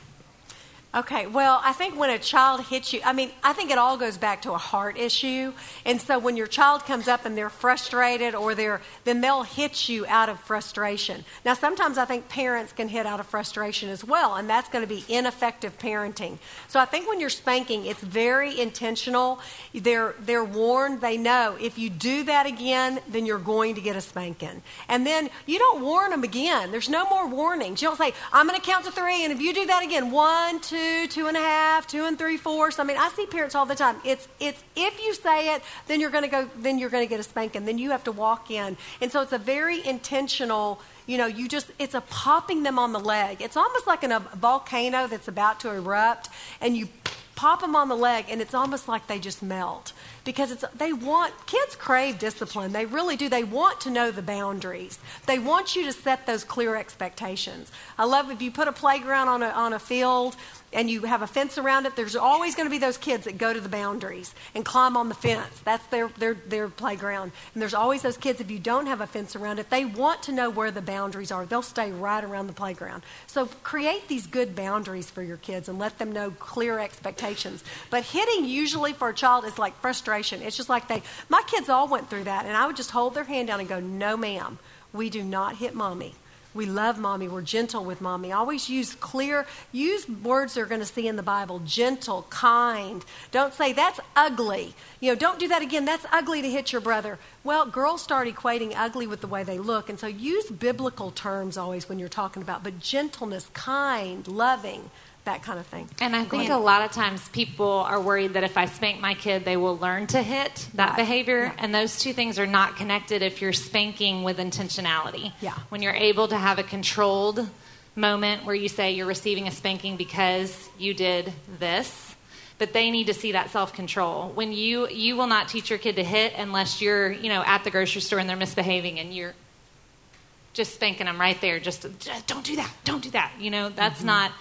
Okay, well, I think when a child hits you, I mean, I think it all goes back to a heart issue. And so when your child comes up and they're frustrated or they're, then they'll hit you out of frustration. Now, sometimes I think parents can hit out of frustration as well, and that's going to be ineffective parenting. So I think when you're spanking, it's very intentional. They're, they're warned, they know, if you do that again, then you're going to get a spanking. And then you don't warn them again. There's no more warnings. You don't say, I'm going to count to three, and if you do that again, one, two, Two, two and a half, two and three fourths. I mean, I see parents all the time. It's it's if you say it, then you're going to go. Then you're going to get a spanking. Then you have to walk in. And so it's a very intentional. You know, you just it's a popping them on the leg. It's almost like in a volcano that's about to erupt, and you pop them on the leg, and it's almost like they just melt because it's they want kids crave discipline. They really do. They want to know the boundaries. They want you to set those clear expectations. I love if you put a playground on a on a field. And you have a fence around it, there's always going to be those kids that go to the boundaries and climb on the fence. That's their, their, their playground. And there's always those kids, if you don't have a fence around it, they want to know where the boundaries are. They'll stay right around the playground. So create these good boundaries for your kids and let them know clear expectations. But hitting usually for a child is like frustration. It's just like they, my kids all went through that, and I would just hold their hand down and go, no, ma'am, we do not hit mommy. We love mommy. We're gentle with mommy. Always use clear, use words they're going to see in the Bible. Gentle, kind. Don't say, that's ugly. You know, don't do that again. That's ugly to hit your brother. Well, girls start equating ugly with the way they look. And so use biblical terms always when you're talking about, but gentleness, kind, loving, that kind of thing. And I think a lot of times people are worried that if I spank my kid, they will learn to hit that right. behavior. Right. And those two things are not connected if you're spanking with intentionality. Yeah. When you're able to have a controlled moment where you say you're receiving a spanking because you did this, but they need to see that self-control. When you, you will not teach your kid to hit unless you're, you know, at the grocery store and they're misbehaving and you're just spanking them right there. Just don't do that. Don't do that. You know, that's mm-hmm. not...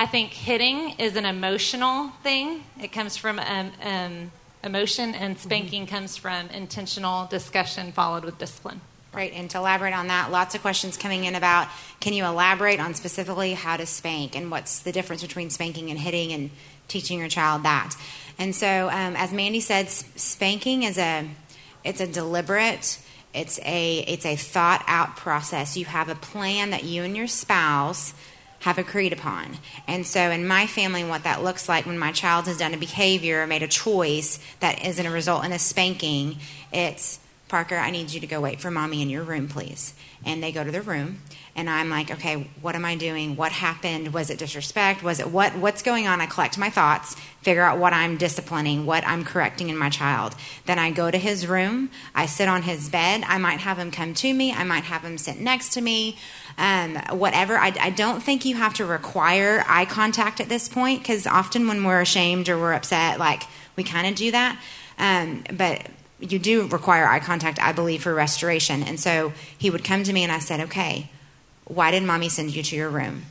I think hitting is an emotional thing. It comes from um, um, emotion, and spanking mm-hmm. comes from intentional discussion followed with discipline. Right, and to elaborate on that, lots of questions coming in about can you elaborate on specifically how to spank and what's the difference between spanking and hitting and teaching your child that. And so um, as Mandy said, spanking is a it's a deliberate, it's a it's a thought out process. You have a plan that you and your spouse have agreed upon. And so in my family, what that looks like when my child has done a behavior or made a choice that isn't a result in a spanking, it's, Parker, I need you to go wait for mommy in your room, please. And they go to their room, and I'm like, okay, what am I doing? What happened? Was it disrespect? Was it what? What's going on? I collect my thoughts, figure out what I'm disciplining, what I'm correcting in my child. Then I go to his room. I sit on his bed. I might have him come to me. I might have him sit next to me. Um, whatever. I, I don't think you have to require eye contact at this point, because often when we're ashamed or we're upset, like we kind of do that. Um, but you do require eye contact, I believe, for restoration. And so he would come to me and I said, okay, why did mommy send you to your room?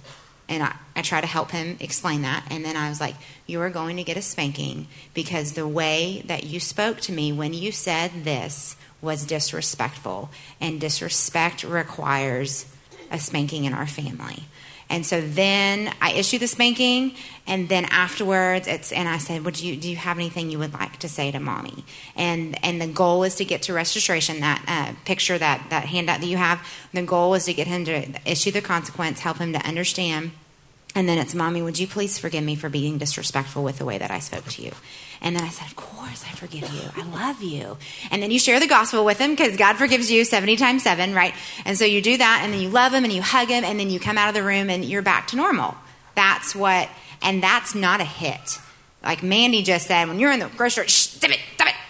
And I, I try to help him explain that. And then I was like, you are going to get a spanking because the way that you spoke to me when you said this was disrespectful. And disrespect requires a spanking in our family. And so then I issue the spanking, and then afterwards it's, and I said, would you, do you have anything you would like to say to mommy? And and the goal is to get to restoration, that uh, picture, that, that handout that you have. The goal is to get him to issue the consequence, help him to understand. And then it's, mommy, would you please forgive me for being disrespectful with the way that I spoke to you? And then I said, of course, I forgive you. I love you. And then you share the gospel with them because God forgives you seventy times seven, right? And so you do that, and then you love them and you hug them, and then you come out of the room and you're back to normal. That's what, and that's not a hit. Like Mandy just said, when you're in the grocery store, damn it,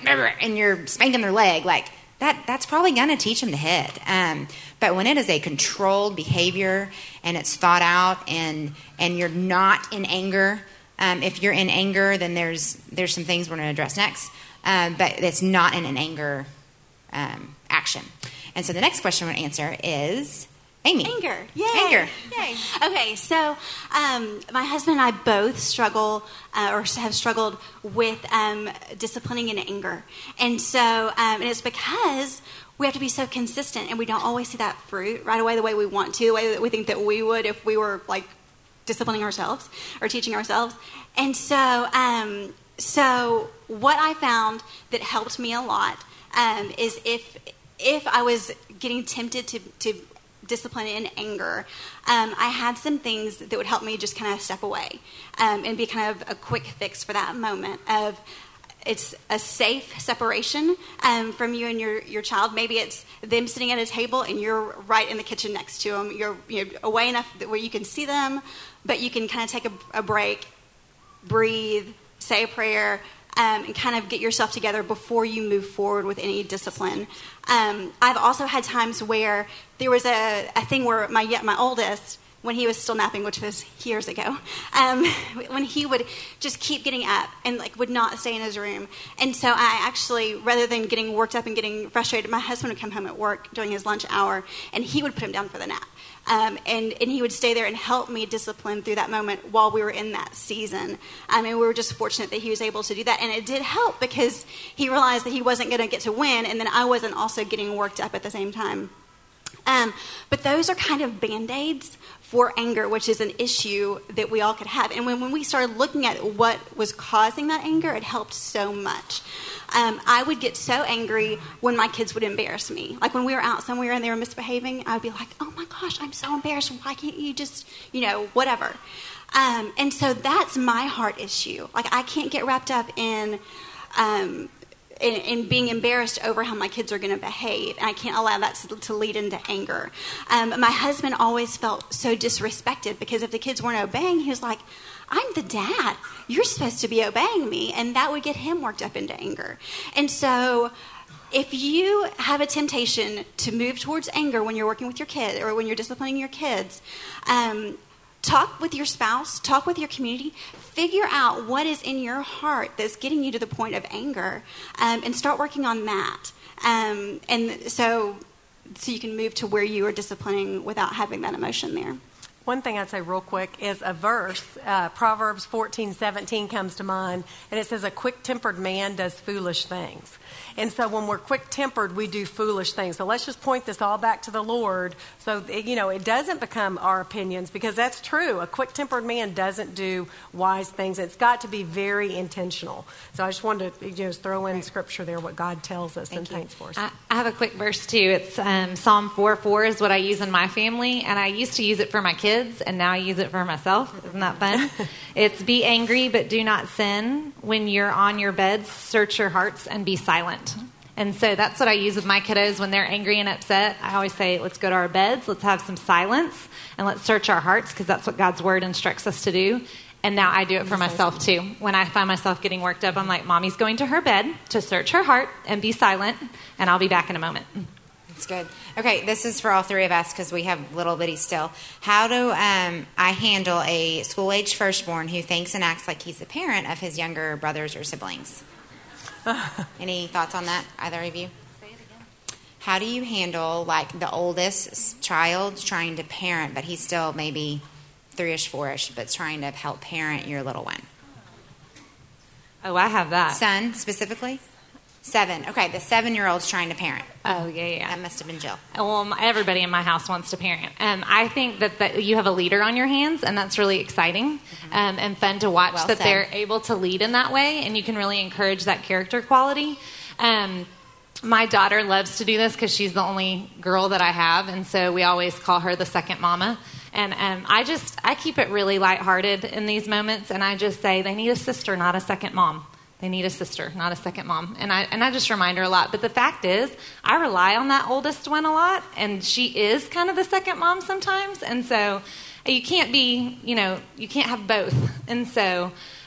damn it, and you're spanking their leg, like that, that's probably going to teach them to hit. Um, but when it is a controlled behavior and it's thought out and and you're not in anger, um, if you're in anger, then there's there's some things we're going to address next. Um, but it's not in an anger um, action. And so the next question I'm going to answer is... Amy. Anger. Yay. Anger. Yay. Okay, so um, my husband and I both struggle uh, or have struggled with um, disciplining in anger. And so, um, and it's because we have to be so consistent, and we don't always see that fruit right away the way we want to, the way that we think that we would if we were, like, disciplining ourselves or teaching ourselves. And so, um, so what I found that helped me a lot um, is if if I was getting tempted to to discipline and anger, um, I had some things that would help me just kind of step away um, and be kind of a quick fix for that moment of it's a safe separation um, from you and your, your child. Maybe it's them sitting at a table and you're right in the kitchen next to them. You're, you're away enough that where you can see them, but you can kind of take a, a break, breathe, say a prayer, Um, and kind of get yourself together before you move forward with any discipline. Um, I've also had times where there was a, a thing where my my oldest, when he was still napping, which was years ago, um, when he would just keep getting up and like would not stay in his room. And so I actually, rather than getting worked up and getting frustrated, my husband would come home at work during his lunch hour, and he would put him down for the nap. Um, and, and he would stay there and help me discipline through that moment while we were in that season. I mean, we were just fortunate that he was able to do that. And it did help because he realized that he wasn't going to get to win, and then I wasn't also getting worked up at the same time. Um, but those are kind of Band-Aids for anger, which is an issue that we all could have. And when, when we started looking at what was causing that anger, it helped so much. Um, I would get so angry when my kids would embarrass me. Like when we were out somewhere and they were misbehaving, I would be like, oh my gosh, I'm so embarrassed. Why can't you just, you know, whatever. Um, and so that's my heart issue. Like I can't get wrapped up in... Um, And, and being embarrassed over how my kids are going to behave. And I can't allow that to, to lead into anger. Um, my husband always felt so disrespected because if the kids weren't obeying, he was like, I'm the dad. You're supposed to be obeying me. And that would get him worked up into anger. And so if you have a temptation to move towards anger when you're working with your kid or when you're disciplining your kids, um, talk with your spouse, talk with your community, figure out what is in your heart that's getting you to the point of anger, um, and start working on that. Um, and so so you can move to where you are disciplining without having that emotion there. One thing I'd say real quick is a verse. Uh, Proverbs fourteen seventeen comes to mind, and it says, a quick-tempered man does foolish things. And so when we're quick-tempered, we do foolish things. So let's just point this all back to the Lord so, it, you know, it doesn't become our opinions, because that's true. A quick-tempered man doesn't do wise things. It's got to be very intentional. So I just wanted to you know, throw in scripture there, what God tells us Thank and paints for us. I, I have a quick verse, too. It's um, Psalm four four is what I use in my family, and I used to use it for my kids, and now I use it for myself. Isn't that fun? It's be angry, but do not sin. When you're on your beds, search your hearts and be silent. And so that's what I use with my kiddos when they're angry and upset. I always say, let's go to our beds, let's have some silence, and let's search our hearts, because that's what God's word instructs us to do. And now I do it for myself too. When I find myself getting worked up, I'm like, mommy's going to her bed to search her heart and be silent, and I'll be back in a moment. That's good. Okay, this is for all three of us because we have little bitty still. How do um, I handle a school-age firstborn who thinks and acts like he's the parent of his younger brothers or siblings? Any thoughts on that, either of you? Say it again. How do you handle, like, the oldest child trying to parent, but he's still maybe three-ish, four-ish, but trying to help parent your little one? Oh, I have that. Son, specifically? Seven. Okay, the seven-year-old's trying to parent. Oh, yeah, yeah. That must have been Jill. Well, everybody in my house wants to parent. Um, I think that, that you have a leader on your hands, and that's really exciting mm-hmm. um, and fun to watch well that said. They're able to lead in that way, and you can really encourage that character quality. Um, my daughter loves to do this because she's the only girl that I have, and so we always call her the second mama. And um, I just I keep it really lighthearted in these moments, and I just say they need a sister, not a second mom. They need a sister, not a second mom. And I and I just remind her a lot. But the fact is, I rely on that oldest one a lot, and she is kind of the second mom sometimes. And so you can't be, you know, you can't have both. And so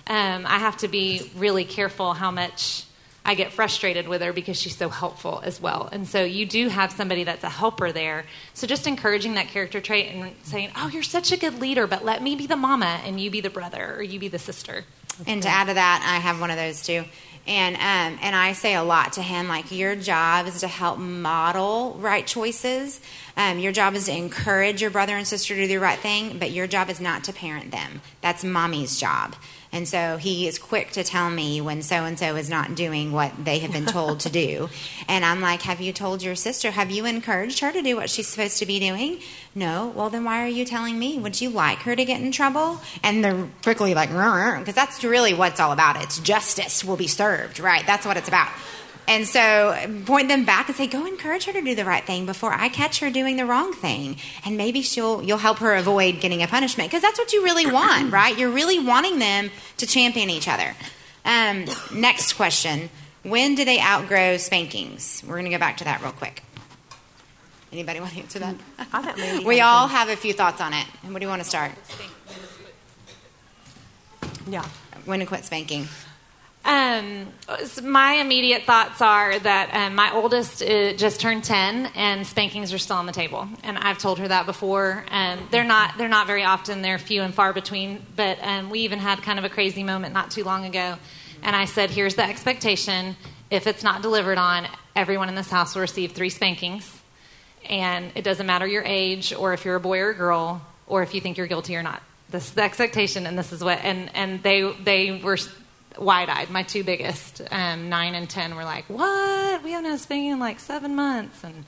um, I have to be really careful how much I get frustrated with her because she's so helpful as well. And so you do have somebody that's a helper there. So just encouraging that character trait and saying, oh, you're such a good leader, but let me be the mama and you be the brother or you be the sister. That's and good. To add to that, I have one of those too. And um, and I say a lot to him, like, your job is to help model right choices. Um, your job is to encourage your brother and sister to do the right thing, but your job is not to parent them. That's mommy's job. And so he is quick to tell me when so-and-so is not doing what they have been told to do. And I'm like, have you told your sister? Have you encouraged her to do what she's supposed to be doing? No. Well, then why are you telling me? Would you like her to get in trouble? And they're quickly like, because that's really what it's all about. It's justice will be served, right? That's what it's about. And so point them back and say, go encourage her to do the right thing before I catch her doing the wrong thing. And maybe she'll you'll help her avoid getting a punishment, because that's what you really want, right? You're really wanting them to champion each other. Um, next question. When do they outgrow spankings? We're going to go back to that real quick. Anybody want to answer that? I don't really we all have a few thoughts on it. And what do you want to start? Yeah. When to quit spanking. Um, so my immediate thoughts are that um, my oldest uh, just turned ten, and spankings are still on the table. And I've told her that before. Um, they're not they're not very often. They're few and far between. But um, we even had kind of a crazy moment not too long ago. And I said, here's the expectation. If it's not delivered on, everyone in this house will receive three spankings. And it doesn't matter your age or if you're a boy or a girl or if you think you're guilty or not. This is the expectation, and this is what – and and they they were – wide-eyed. My two biggest, um, nine and ten, were like, what? We haven't had spanking in like seven months and,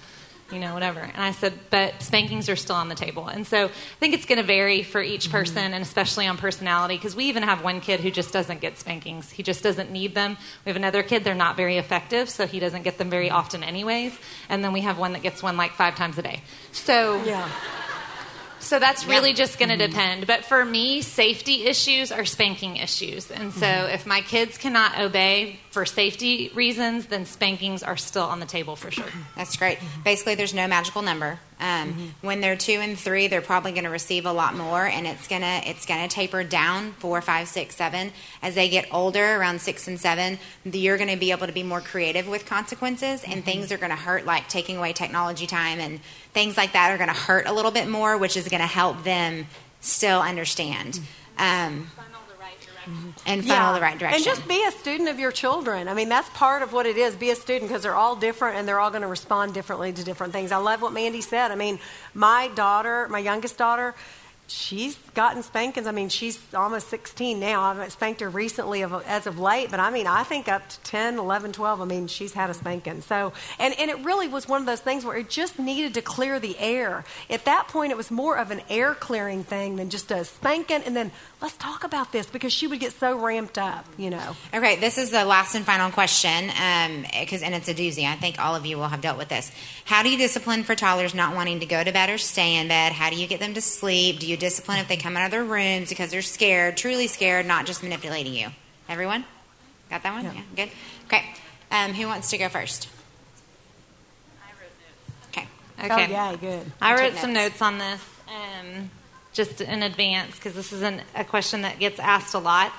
you know, whatever. And I said, but spankings are still on the table. And so I think it's going to vary for each person, mm-hmm. and especially on personality, because we even have one kid who just doesn't get spankings. He just doesn't need them. We have another kid, they're not very effective, so he doesn't get them very often anyways. And then we have one that gets one like five times a day. So... yeah. So that's really yep. just going to mm-hmm. depend. But for me, safety issues are spanking issues. And so mm-hmm. if my kids cannot obey for safety reasons, then spankings are still on the table for sure. That's great. Mm-hmm. Basically, there's no magical number. Um, mm-hmm. When they're two and three, they're probably going to receive a lot more, and it's going to it's going to taper down four, five, six, seven. As they get older, around six and seven, you're going to be able to be more creative with consequences, and mm-hmm. things are going to hurt, like taking away technology time and things like that are going to hurt a little bit more, which is going to help them still understand. Um, funnel the right direction. And funnel yeah. the right direction. And just be a student of your children. I mean, that's part of what it is. Be a student, because they're all different and they're all going to respond differently to different things. I love what Mandy said. I mean, my daughter, my youngest daughter, she's gotten spankings. I mean, she's almost sixteen now. I haven't spanked her recently of, as of late, but I mean, I think up to ten, eleven, twelve, I mean, she's had a spanking. So, and, and it really was one of those things where it just needed to clear the air. At that point, it was more of an air clearing thing than just a spanking. And then let's talk about this, because she would get so ramped up, you know. Okay, this is the last and final question, um, cause, and it's a doozy. I think all of you will have dealt with this. How do you discipline for toddlers not wanting to go to bed or stay in bed? How do you get them to sleep? Do you discipline if they come out of their rooms because they're scared, truly scared, not just manipulating you? Everyone? Got that one? Yeah. yeah good. Okay. Um, who wants to go first? I wrote notes. Okay. Okay. Oh, yeah, good. I, I wrote some notes. notes on this um, just in advance, because this is an, a question that gets asked a lot.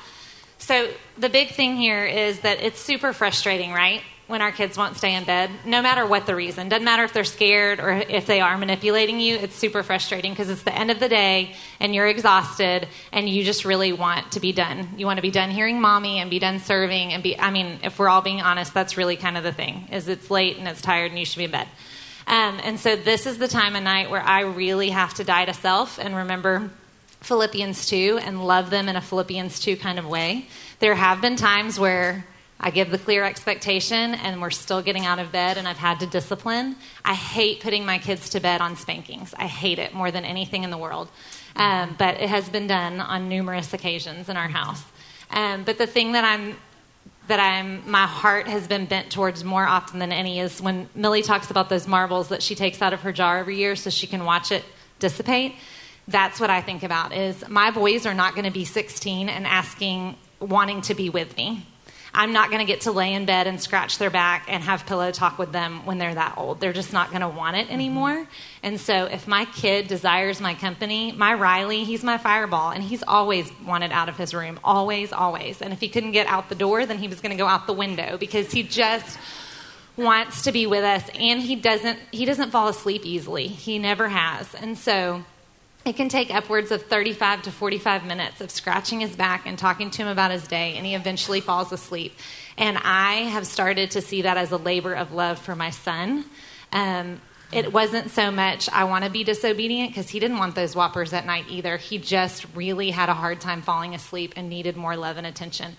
So the big thing here is that it's super frustrating, right? When our kids won't stay in bed, no matter what the reason. Doesn't matter if they're scared or if they are manipulating you. It's super frustrating, because it's the end of the day and you're exhausted and you just really want to be done. You want to be done hearing mommy and be done serving and be, I mean, if we're all being honest, that's really kind of the thing, is it's late and it's tired and you should be in bed. Um, and so this is the time of night where I really have to die to self and remember Philippians two and love them in a Philippians two kind of way. There have been times where I give the clear expectation and we're still getting out of bed and I've had to discipline. I hate putting my kids to bed on spankings. I hate it more than anything in the world. Um, but it has been done on numerous occasions in our house. Um, but the thing that I'm, that I'm, my heart has been bent towards more often than any is when Millie talks about those marbles that she takes out of her jar every year so she can watch it dissipate. That's what I think about, is my boys are not going to be sixteen and asking, wanting to be with me. I'm not going to get to lay in bed and scratch their back and have pillow talk with them when they're that old. They're just not going to want it anymore. Mm-hmm. And so if my kid desires my company, my Riley, he's my fireball, and he's always wanted out of his room, always, always. And if he couldn't get out the door, then he was going to go out the window because he just wants to be with us, and he doesn't he doesn't fall asleep easily. He never has. And so it can take upwards of thirty-five to forty-five minutes of scratching his back and talking to him about his day, and he eventually falls asleep. And I have started to see that as a labor of love for my son. Um, it wasn't so much I want to be disobedient, because he didn't want those whoppers at night either. He just really had a hard time falling asleep and needed more love and attention.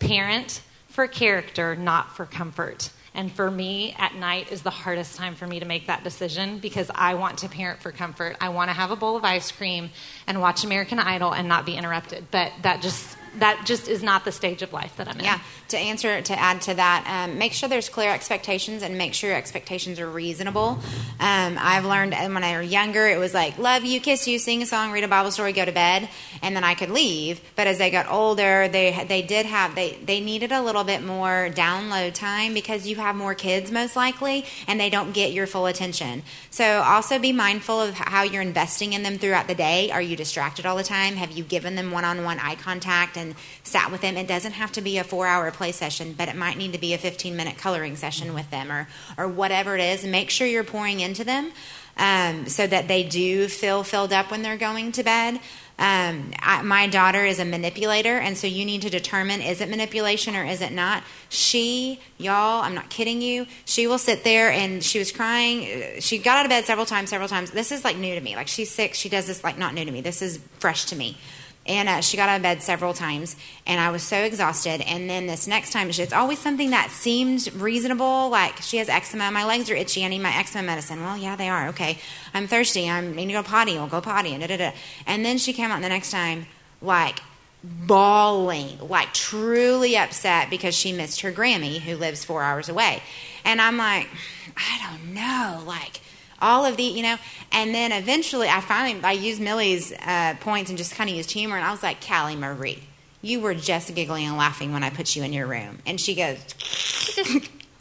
Parent for character, not for comfort. And for me, at night is the hardest time for me to make that decision, because I want to parent for comfort. I want to have a bowl of ice cream and watch American Idol and not be interrupted. But that just that just is not the stage of life that I'm in. Yeah. To answer, to add to that, um, make sure there's clear expectations, and make sure your expectations are reasonable. Um, I've learned when I was younger, it was like, love you, kiss you, sing a song, read a Bible story, go to bed, and then I could leave. But as they got older, they they did have, they, they needed a little bit more download time, because you have more kids most likely, and they don't get your full attention. So also be mindful of how you're investing in them throughout the day. Are you distracted all the time? Have you given them one-on-one eye contact and sat with them? It doesn't have to be a four-hour play session, but it might need to be a fifteen-minute coloring session with them, or or whatever it is. Make sure you're pouring into them um, so that they do feel filled up when they're going to bed. Um, I, my daughter is a manipulator, and so you need to determine, is it manipulation or is it not? She, y'all, I'm not kidding you, she will sit there, and she was crying. She got out of bed several times, several times. This is like new to me. Like, she's six. She does this, like, not new to me. This is fresh to me. And uh, she got out of bed several times, and I was so exhausted. And then this next time, it's always something that seemed reasonable, like, she has eczema, my legs are itchy, I need my eczema medicine. Well, yeah, they are. Okay. I'm thirsty, I need to go potty, I'll go potty, and da-da-da. And then she came out the next time, like, bawling, like, truly upset because she missed her Grammy, who lives four hours away. And I'm like, I don't know, like, all of the, you know, and then eventually I finally, I used Millie's uh, points and just kind of used humor, and I was like, Callie Marie, you were just giggling and laughing when I put you in your room. And she goes,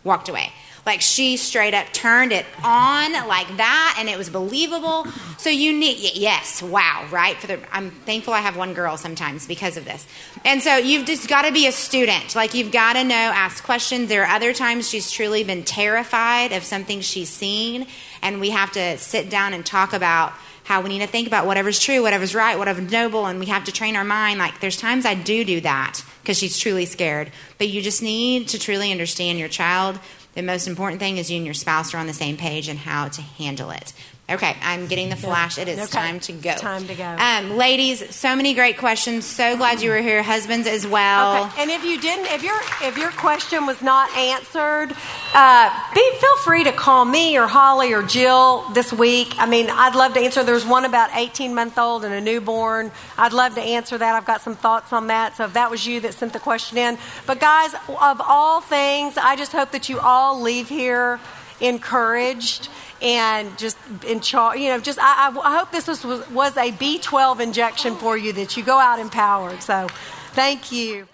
walked away. Like, she straight up turned it on like that, and it was believable. So you need, yes, wow, right? For the, I'm thankful I have one girl sometimes because of this. And so you've just got to be a student. Like, you've got to know, ask questions. There are other times she's truly been terrified of something she's seen, and we have to sit down and talk about how we need to think about whatever's true, whatever's right, whatever's noble, and we have to train our mind. Like, there's times I do do that because she's truly scared. But you just need to truly understand your child. The most important thing is you and your spouse are on the same page and how to handle it. Okay, I'm getting the flash. It is okay. Time to go. It's time to go. Um, ladies, so many great questions. So glad you were here. Husbands as well. Okay. And if you didn't, if your if your question was not answered, uh, be feel free to call me or Holly or Jill this week. I mean, I'd love to answer. There's one about eighteen month old and a newborn. I'd love to answer that. I've got some thoughts on that. So if that was you that sent the question in, but guys, of all things, I just hope that you all leave here encouraged. And just in charge, you know, just I, I hope this was, was a B twelve injection for you, that you go out empowered. So thank you.